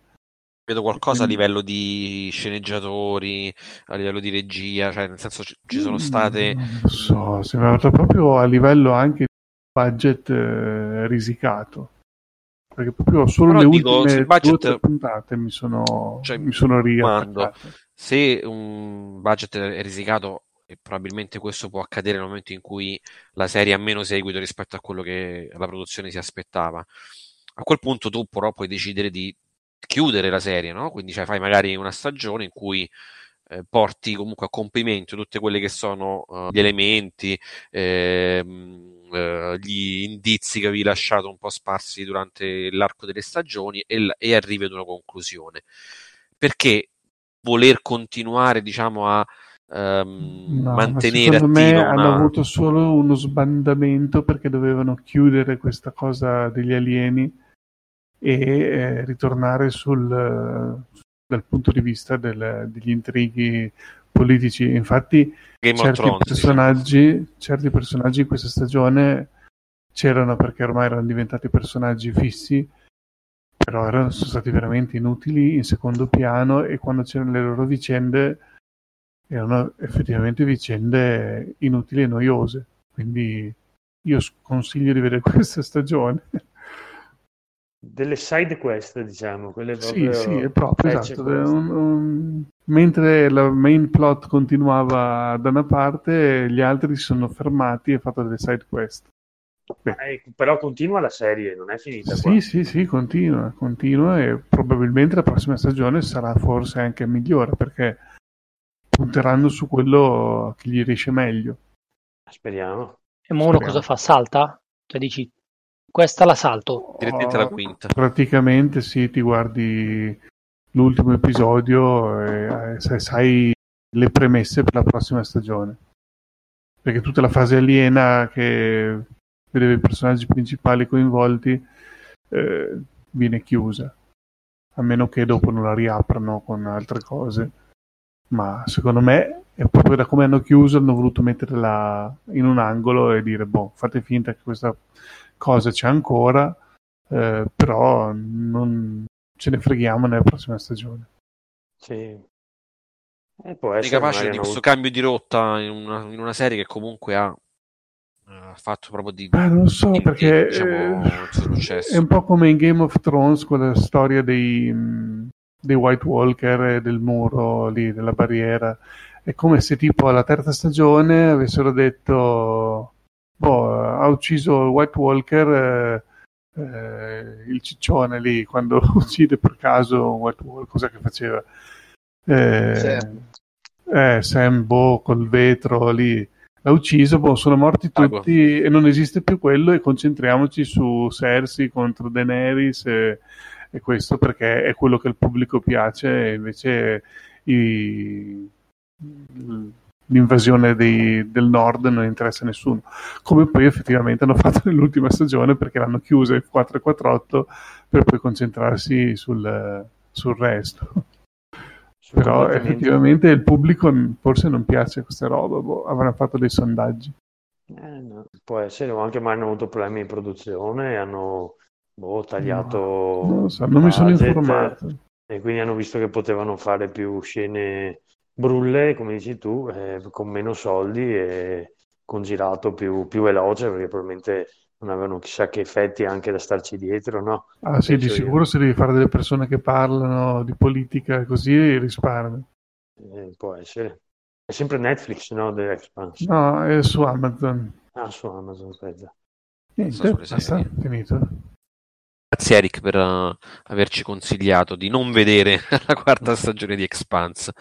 Vedo qualcosa a livello di sceneggiatori, a livello di regia, cioè nel senso ci sono state... Non so, sembrava proprio a livello anche di budget eh, risicato. Perché proprio solo però le dico, ultime budget... due puntate mi sono, cioè, mi sono riattaccate. Se un budget è risicato, e probabilmente questo può accadere nel momento in cui la serie ha meno seguito rispetto a quello che la produzione si aspettava, a quel punto tu però puoi decidere di chiudere la serie, no? Quindi cioè, fai magari una stagione in cui eh, porti comunque a compimento tutte quelle che sono uh, gli elementi, eh, gli indizi che avevi lasciato un po' sparsi durante l'arco delle stagioni e, l- e arrivi ad una conclusione, perché voler continuare diciamo a um, no, mantenere attiva me una... Hanno avuto solo uno sbandamento perché dovevano chiudere questa cosa degli alieni e eh, ritornare sul dal punto di vista del, degli intrighi politici, infatti Game certi Thrones, personaggi diciamo. certi personaggi in questa stagione c'erano perché ormai erano diventati personaggi fissi, però erano, sono stati veramente inutili in secondo piano e quando c'erano le loro vicende erano effettivamente vicende inutili e noiose, quindi io sconsiglio di vedere questa stagione. Delle side quest, diciamo, quelle proprio... Sì, sì, è proprio, esatto. Un, un... Mentre la main plot continuava da una parte, gli altri si sono fermati e fatto delle side quest. Eh, però continua la serie, non è finita sì, qua. Sì, sì, sì, continua, continua e probabilmente la prossima stagione sarà forse anche migliore, perché punteranno su quello che gli riesce meglio. Speriamo. E mo uno cosa fa? Salta? Cioè dici... Questa la salto. Direttamente alla quinta. Praticamente sì, ti guardi l'ultimo episodio e, e sai le premesse per la prossima stagione. Perché tutta la fase aliena che vedeva i personaggi principali coinvolti eh, viene chiusa. A meno che dopo non la riaprano con altre cose. Ma secondo me è proprio da come hanno chiuso, hanno voluto metterla in un angolo e dire boh, fate finta che questa... cosa c'è ancora, eh, però non ce ne freghiamo nella prossima stagione. Sì. E può essere capace di questo avuto... cambio di rotta in una, in una serie che comunque ha, ha fatto proprio di... Ah, non so, di, perché di, diciamo, eh, è un po' come in Game of Thrones, quella storia dei, dei White Walker e del muro lì, della barriera. È come se tipo alla terza stagione avessero detto: boh, ha ucciso il White Walker eh, eh, il ciccione lì, quando uccide per caso un White Walker, cosa che faceva eh, Sam. Eh, Sam boh, col vetro lì l'ha ucciso, boh, sono morti tutti ah, e non esiste più quello, e concentriamoci su Cersei contro Daenerys e, e questo perché è quello che il pubblico piace, e invece i l'invasione dei, del nord non interessa a nessuno, come poi effettivamente hanno fatto nell'ultima stagione, perché l'hanno chiusa il quattro quattro otto per poi concentrarsi sul, sul resto. Però effettivamente il pubblico forse non piace questa roba, boh, avranno fatto dei sondaggi, eh, no. Può essere, o anche mai hanno avuto problemi di produzione, hanno boh, tagliato no, non, so, non mi sono informato, e quindi hanno visto che potevano fare più scene brulle, come dici tu, eh, con meno soldi e con girato più, più veloce, perché probabilmente non avevano chissà che effetti anche da starci dietro, no? Ah penso sì, di io. Sicuro se devi fare delle persone che parlano di politica così risparmi. Eh, può essere. È sempre Netflix, no? The Expanse. No, è su Amazon. Ah, su Amazon, aspetta. Niente, basta, finito. Grazie Eric per uh, averci consigliato di non vedere la quarta stagione di Expanse.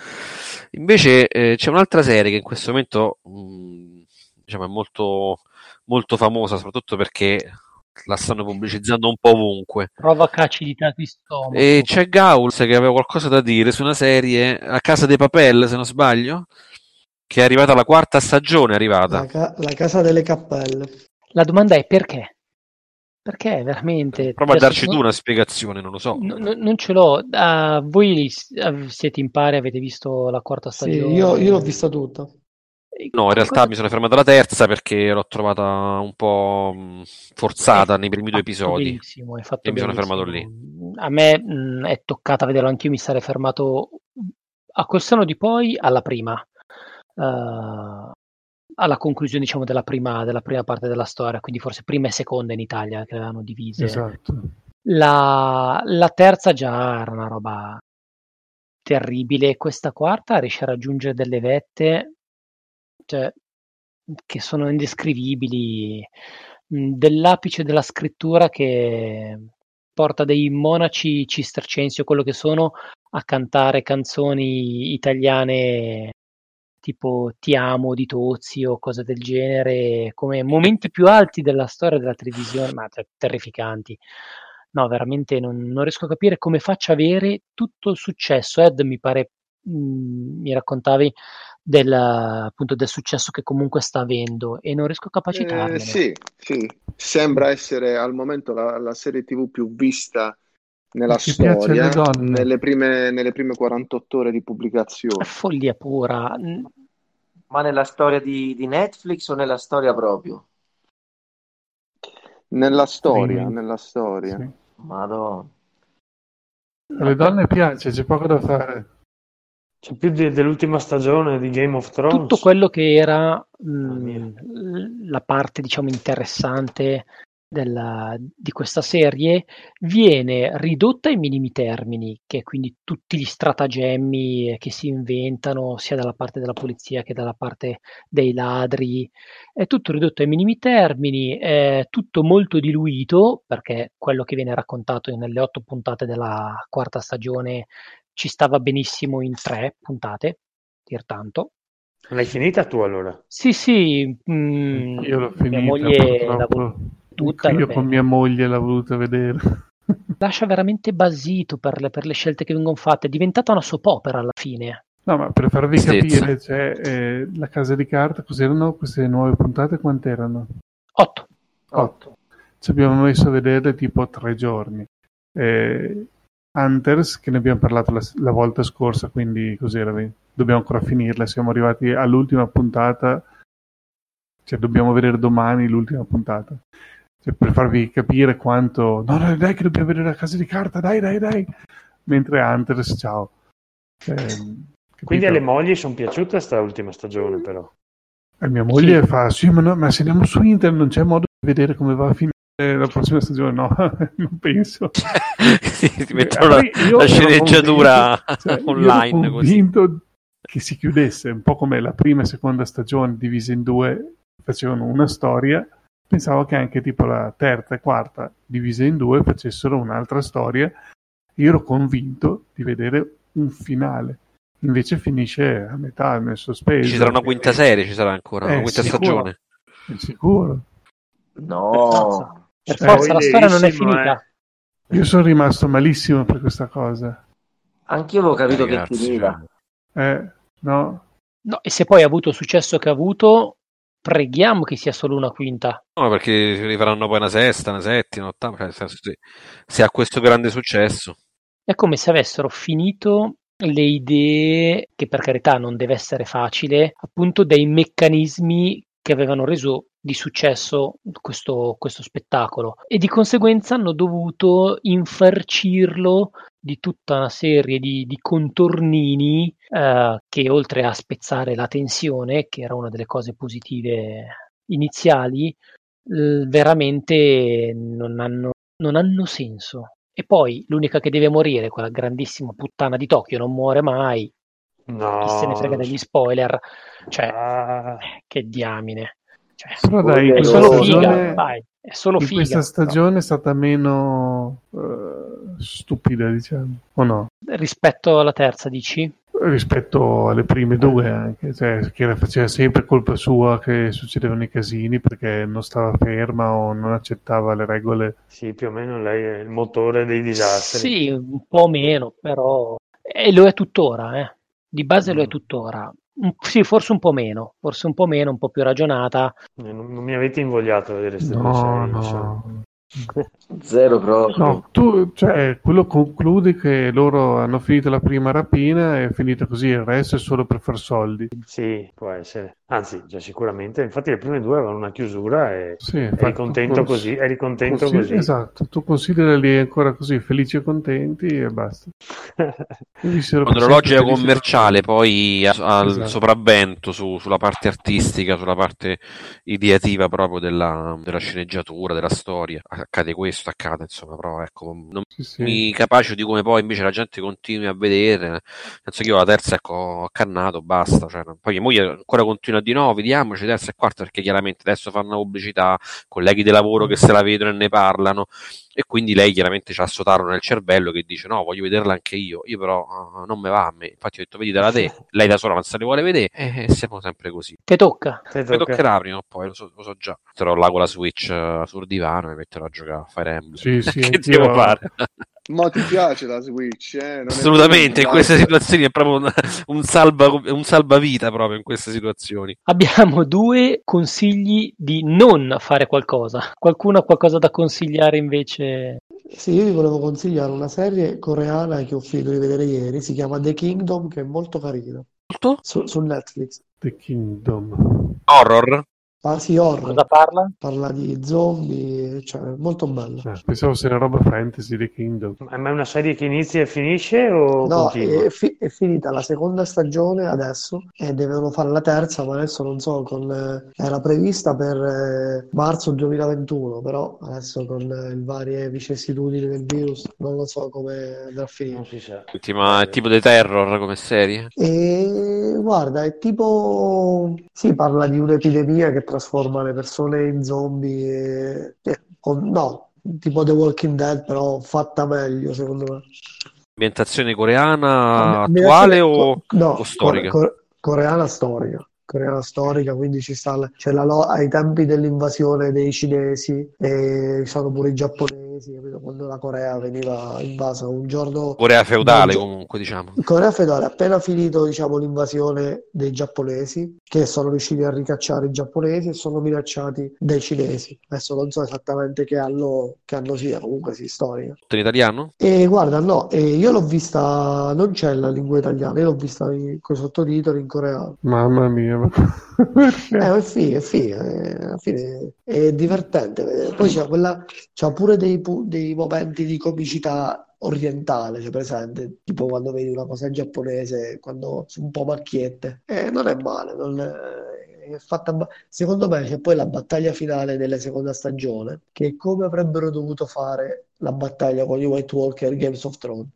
Invece eh, c'è un'altra serie che in questo momento mh, diciamo è molto, molto famosa, soprattutto perché la stanno pubblicizzando un po' ovunque. Prova cacci di tati stomaco. E c'è Gauls che aveva qualcosa da dire su una serie, a Casa dei Papel, se non sbaglio, che è arrivata alla quarta stagione, è arrivata. La, ca- la Casa delle Cappelle. La domanda è perché? Perché veramente... Prova a darci non... tu una spiegazione, non lo so. No, no, non ce l'ho. Uh, voi siete in pari, avete visto la quarta stagione? Sì, io, io l'ho vista tutta. No, in realtà cosa... mi sono fermato alla terza perché l'ho trovata un po' forzata è nei primi due episodi. Bellissimo, è fatto e bellissimo. Mi sono fermato lì. A me mh, è toccata vederlo, anch'io mi sarei fermato a quel seno di poi alla prima. Uh... alla conclusione, diciamo, della prima, della prima parte della storia, quindi forse prima e seconda in Italia che l'avevano divise. Esatto. La, la terza già era una roba terribile, questa quarta riesce a raggiungere delle vette, cioè, che sono indescrivibili, dell'apice della scrittura che porta dei monaci cistercensi o quello che sono a cantare canzoni italiane tipo Ti amo di Tozzi o cose del genere, come momenti più alti della storia della televisione, ma ter- terrificanti. No, veramente non, non riesco a capire come faccia avere tutto il successo. Ed mi pare mh, mi raccontavi del, appunto, del successo che comunque sta avendo, e non riesco a capacitarmene. Eh, sì, sì, sembra essere al momento la, la serie tivù più vista nella Ci storia, nelle prime, nelle prime quarantotto ore di pubblicazione. Follia pura. Ma nella storia di, di Netflix o nella storia proprio? Nella storia, sì. nella storia. Sì. Madonna. Alle donne piace, c'è poco da fare. C'è più di, dell'ultima stagione di Game of Thrones. Tutto quello che era mh, la parte, diciamo, interessante della, di questa serie viene ridotta ai minimi termini, che quindi tutti gli stratagemmi che si inventano sia dalla parte della polizia che dalla parte dei ladri, è tutto ridotto ai minimi termini, è tutto molto diluito, perché quello che viene raccontato nelle otto puntate della quarta stagione ci stava benissimo in tre puntate, dir tanto. L'hai finita tu allora? Sì, sì, mh, io l'ho finita, mia moglie tutta, io con mia moglie l'ho voluta vedere. Lascia veramente basito per le, per le scelte che vengono fatte, è diventata una soap opera alla fine. No, ma per farvi capire, cioè, eh, la Casa di Carta, cos'erano queste nuove puntate, quante erano? Otto. Otto. Ci abbiamo messo a vedere tipo tre giorni. Eh, Hunters, che ne abbiamo parlato la, la volta scorsa, quindi cos'era? Dobbiamo ancora finirla, siamo arrivati all'ultima puntata, cioè dobbiamo vedere domani l'ultima puntata. Cioè, per farvi capire quanto no, no, dai che dobbiamo vedere la Casa di Carta, dai, dai, dai, mentre Hunters, ciao. Eh, quindi alle mogli sono piaciuta sta ultima stagione, però. E mia moglie sì. fa, sì, ma, no, ma se andiamo su internet non c'è modo di vedere come va a finire, eh, la prossima stagione no, non penso. Sì, ti metto la, la sceneggiatura convinto, cioè, online. Ero convinto così. Che si chiudesse, un po' come la prima e seconda stagione divise in due, facevano una storia. Pensavo che anche tipo la terza e quarta divise in due facessero un'altra storia. Io ero convinto di vedere un finale. Invece finisce a metà nel sospeso. Ci sarà una quinta serie, ci sarà ancora una eh, quinta sicuro, stagione. È sicuro. No. Per forza, per forza la storia non è finita. Eh. Io sono rimasto malissimo per questa cosa. Anch'io avevo capito Ragazzi, che finiva. Eh, no. No, e se poi ha avuto successo che ha avuto, preghiamo che sia solo una quinta. No, perché ci arriveranno poi una sesta, una settima, un'ottava, se ha questo grande successo. È come se avessero finito le idee, che per carità non deve essere facile, appunto dei meccanismi che avevano reso di successo questo, questo spettacolo, e di conseguenza hanno dovuto infarcirlo di tutta una serie di, di contornini eh, che, oltre a spezzare la tensione, che era una delle cose positive iniziali, eh, veramente non hanno, non hanno senso. E poi l'unica che deve morire, quella grandissima puttana di Tokyo, non muore mai. No. Chi se ne frega degli spoiler. Cioè, ah. che diamine. Cioè, però dai, è solo stagione, figa, vai. È solo in figa. Questa stagione no. è stata meno uh, stupida, diciamo, o no? Rispetto alla terza, dici? Rispetto alle prime due anche, cioè, che la faceva sempre colpa sua che succedevano i casini perché non stava ferma o non accettava le regole. Sì, più o meno lei è il motore dei disastri. Sì, un po' meno, però e lo è tuttora, eh. Di base mm. lo è tuttora. Sì, forse un po' meno, forse un po' meno, un po' più ragionata. Non, non mi avete invogliato a vedere queste no, cose, no. Cioè. Zero proprio. No, tu, cioè, quello conclude che loro hanno finito la prima rapina e è finito così, il resto è solo per far soldi. Sì, può essere. Anzi, già sicuramente. Infatti le prime due avevano una chiusura e sì, eri contento cons- così, eri contento consigli- così. Esatto, tu considerali ancora così, felici e contenti e basta. Con l'orologia commerciale poi a- al esatto. sopravvento su- sulla parte artistica, sulla parte ideativa proprio della, della sceneggiatura, della storia. Accade questo, accade insomma, però ecco, non sì, sì. mi capace di come poi invece la gente continui a vedere. Penso che io la terza, ecco, ho accannato, basta. Cioè, poi mia moglie ancora continua di no, vediamoci terza e quarta, perché chiaramente adesso fanno pubblicità, colleghi di lavoro che se la vedono e ne parlano, e quindi lei chiaramente c'ha sto tarlo nel cervello che dice no, voglio vederla anche io, io però uh, non me va a me, infatti ho detto vedi da te, lei da sola non se le vuole vedere, e eh, siamo sempre così. Te tocca. Te tocca. Mi toccherà prima o poi, lo so, lo so già. Metterò là con la Switch uh, sul divano e metterò a giocare a Fire Emblem. Sì, sì, che devo io... fare? Ma ti piace la Switch? Eh? Non assolutamente, in queste situazioni è proprio un, un, salva, un salvavita proprio in queste situazioni. Abbiamo due consigli di non fare qualcosa. Qualcuno ha qualcosa da consigliare invece? Sì, io vi volevo consigliare una serie coreana che ho finito di vedere ieri, si chiama The Kingdom, che è molto carina. Su, su Netflix. The Kingdom. Horror? Ah, sì, horror. Cosa parla? Parla di zombie, cioè molto bello. Eh, pensavo se era roba fantasy di Kingdom. Ma è una serie che inizia e finisce o no, continua? È, fi- è finita la seconda stagione adesso e devono fare la terza, ma adesso non so, con eh, era prevista per eh, marzo duemilaventuno, però adesso con eh, le varie vicissitudini del virus non lo so come andrà a finire. Non si sa. Ma è tipo The Terror come serie? E guarda, è tipo sì, parla di un'epidemia che trasforma le persone in zombie e... o no, tipo The Walking Dead, però fatta meglio secondo me. Ambientazione coreana attuale o, no, o storica? Core- coreana storica. Coreana storica, quindi ci sta la, c'è la lo- ai tempi dell'invasione dei cinesi e sono pure i giapponesi, capito? Quando la Corea veniva invasa un giorno. Corea feudale, non... comunque diciamo. Corea feudale, appena finito diciamo l'invasione dei giapponesi, che sono riusciti a ricacciare i giapponesi e sono minacciati dai cinesi. Adesso non so esattamente che anno che hanno sia, comunque sì, storica. Tutto in italiano? E guarda, no, e io l'ho vista, non c'è la lingua italiana, io l'ho vista con i sottotitoli in coreano. Mamma mia. eh, è figo, è figo, è, alla fine è divertente vedere. Poi c'è quella, c'ha pure dei, dei momenti di comicità orientale, cioè presente, tipo quando vedi una cosa giapponese, quando sono un po' macchiette, eh, non è male, non è... è fatta, secondo me c'è poi la battaglia finale della seconda stagione, che è come avrebbero dovuto fare la battaglia con gli White Walker Games of Thrones.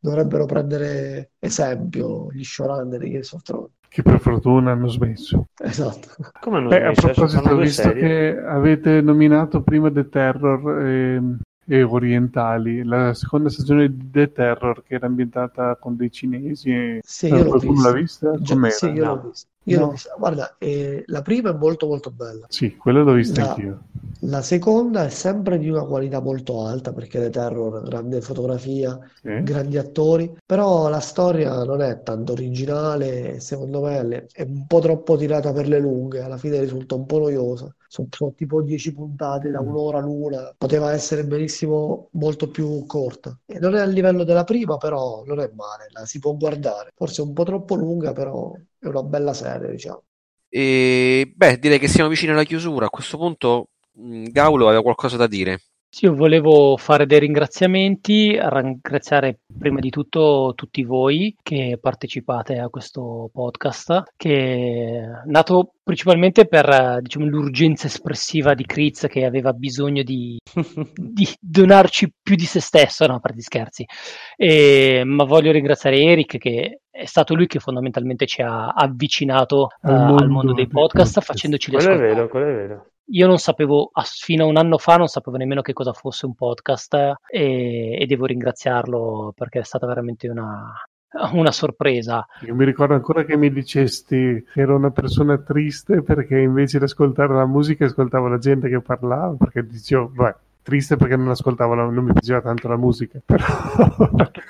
Dovrebbero prendere esempio gli showrunner di Games of Thrones, che per fortuna hanno smesso. Esatto. Come non Beh, a proposito, ho visto serie. Che avete nominato prima The Terror e, e orientali, la seconda stagione di The Terror, che era ambientata con dei cinesi, e... sì, io qualcuno visto. L'ha vista? Cioè, sì, io no. l'ho vista. Io no. l'ho vista. Guarda, eh, la prima è molto molto bella. Sì, quella l'ho vista la, anch'io. La seconda è sempre di una qualità molto alta, perché The Terror, grande fotografia, eh? grandi attori, però la storia non è tanto originale, secondo me è un po' troppo tirata per le lunghe, alla fine risulta un po' noiosa. Sono, sono tipo dieci puntate da un'ora l'una, poteva essere benissimo molto più corta. E non è al livello della prima, però non è male, la si può guardare. Forse è un po' troppo lunga, però è una bella serie, diciamo. E, beh, direi che siamo vicini alla chiusura. A questo punto Gaulo aveva qualcosa da dire. Sì, io volevo fare dei ringraziamenti, ringraziare prima di tutto tutti voi che partecipate a questo podcast, che è nato principalmente per, diciamo, l'urgenza espressiva di Critz, che aveva bisogno di, di donarci più di se stesso, no, per gli scherzi. E, ma voglio ringraziare Eric, che è stato lui che fondamentalmente ci ha avvicinato uh, al mondo dei podcast, facendoci le ascoltare. Quello è vero, quello è vero. Io non sapevo, fino a un anno fa, non sapevo nemmeno che cosa fosse un podcast, e, e devo ringraziarlo, perché è stata veramente una, una sorpresa. Io mi ricordo ancora che mi dicesti che ero una persona triste perché invece di ascoltare la musica ascoltavo la gente che parlava, perché dicevo, beh, triste perché non ascoltavo, la, non mi piaceva tanto la musica. Però...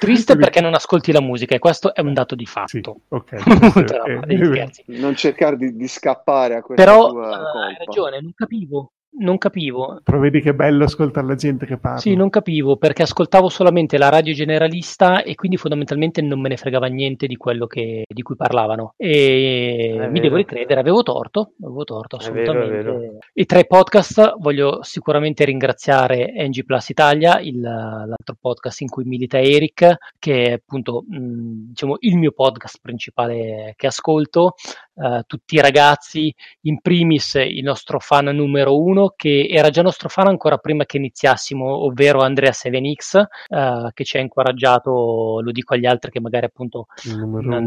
Triste perché non ascolti la musica, e questo è un dato di fatto. Sì, okay, no, eh, non cercare di, di scappare a questa però, tua colpa. Però hai ragione, non capivo. Non capivo. Però vedi che è bello ascoltare la gente che parla. Sì, non capivo, perché ascoltavo solamente la radio generalista e quindi fondamentalmente non me ne fregava niente di quello che, di cui parlavano. E è mi vero. devo ricredere, avevo torto, avevo torto assolutamente. È vero, è vero. E tra i podcast voglio sicuramente ringraziare N G Plus Italia, il, l'altro podcast in cui milita Eric, che è appunto mh, diciamo il mio podcast principale che ascolto. Uh, tutti i ragazzi, in primis il nostro fan numero uno, che era già nostro fan ancora prima che iniziassimo, ovvero Andrea sette X, uh, che ci ha incoraggiato, lo dico agli altri che magari appunto non,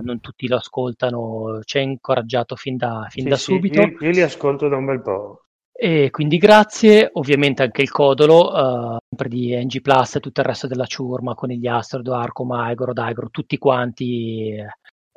non tutti lo ascoltano, ci ha incoraggiato fin da, fin sì, da sì, subito. Io, io li ascolto da un bel po'. E quindi grazie, ovviamente anche il codolo, uh, sempre di N G Plus e tutto il resto della ciurma, con gli Astro, Arco, Maigro, Daigro, tutti quanti... Eh,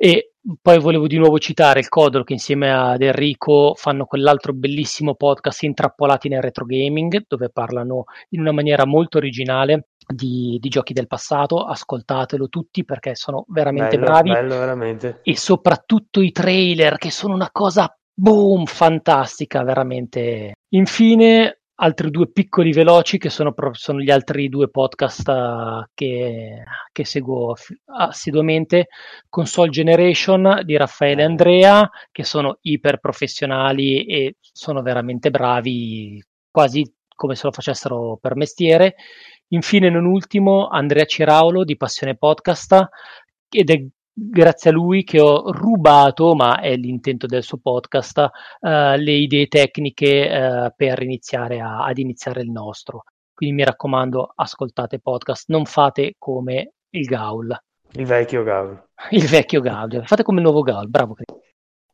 E poi volevo di nuovo citare il Codolo, che insieme ad Enrico fanno quell'altro bellissimo podcast, Intrappolati nel Retro Gaming, dove parlano in una maniera molto originale di, di giochi del passato. Ascoltatelo tutti, perché sono veramente bello, bravi. Bello, veramente. E soprattutto i trailer, che sono una cosa boom, fantastica, veramente. Infine... altri due piccoli veloci, che sono, sono gli altri due podcast uh, che, che seguo f- assiduamente, Console Generation di Raffaele e Andrea, che sono iper professionali e sono veramente bravi, quasi come se lo facessero per mestiere. Infine, non ultimo, Andrea Ciraulo di Passione Podcast, ed è grazie a lui che ho rubato, ma è l'intento del suo podcast, uh, le idee tecniche uh, per iniziare a, ad iniziare il nostro. Quindi mi raccomando, ascoltate podcast, non fate come il Gaul. Il vecchio Gaul. Il vecchio Gaul, fate come il nuovo Gaul, bravo.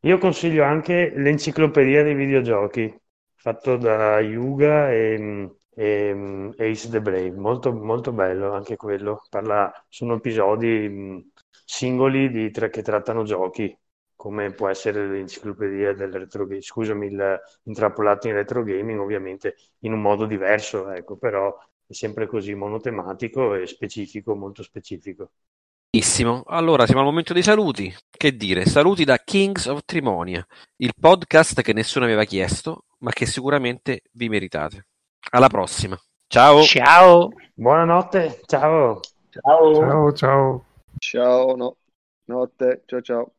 Io consiglio anche l'enciclopedia dei videogiochi, fatto da Yuga e... E Ace the Brave, molto, molto bello anche quello. Parla, sono episodi singoli di, tra, che trattano giochi, come può essere l'enciclopedia del retro gaming, scusami, il, Intrappolati in Retro Gaming, ovviamente in un modo diverso, ecco, però è sempre così monotematico e specifico, molto specifico. Benissimo, allora siamo al momento dei saluti. Che dire, saluti da Kings of Trimonia, il podcast che nessuno aveva chiesto, ma che sicuramente vi meritate. Alla prossima. Ciao. Ciao. Buonanotte. Ciao. Ciao. Ciao, ciao. Ciao, no. Notte. Ciao, ciao.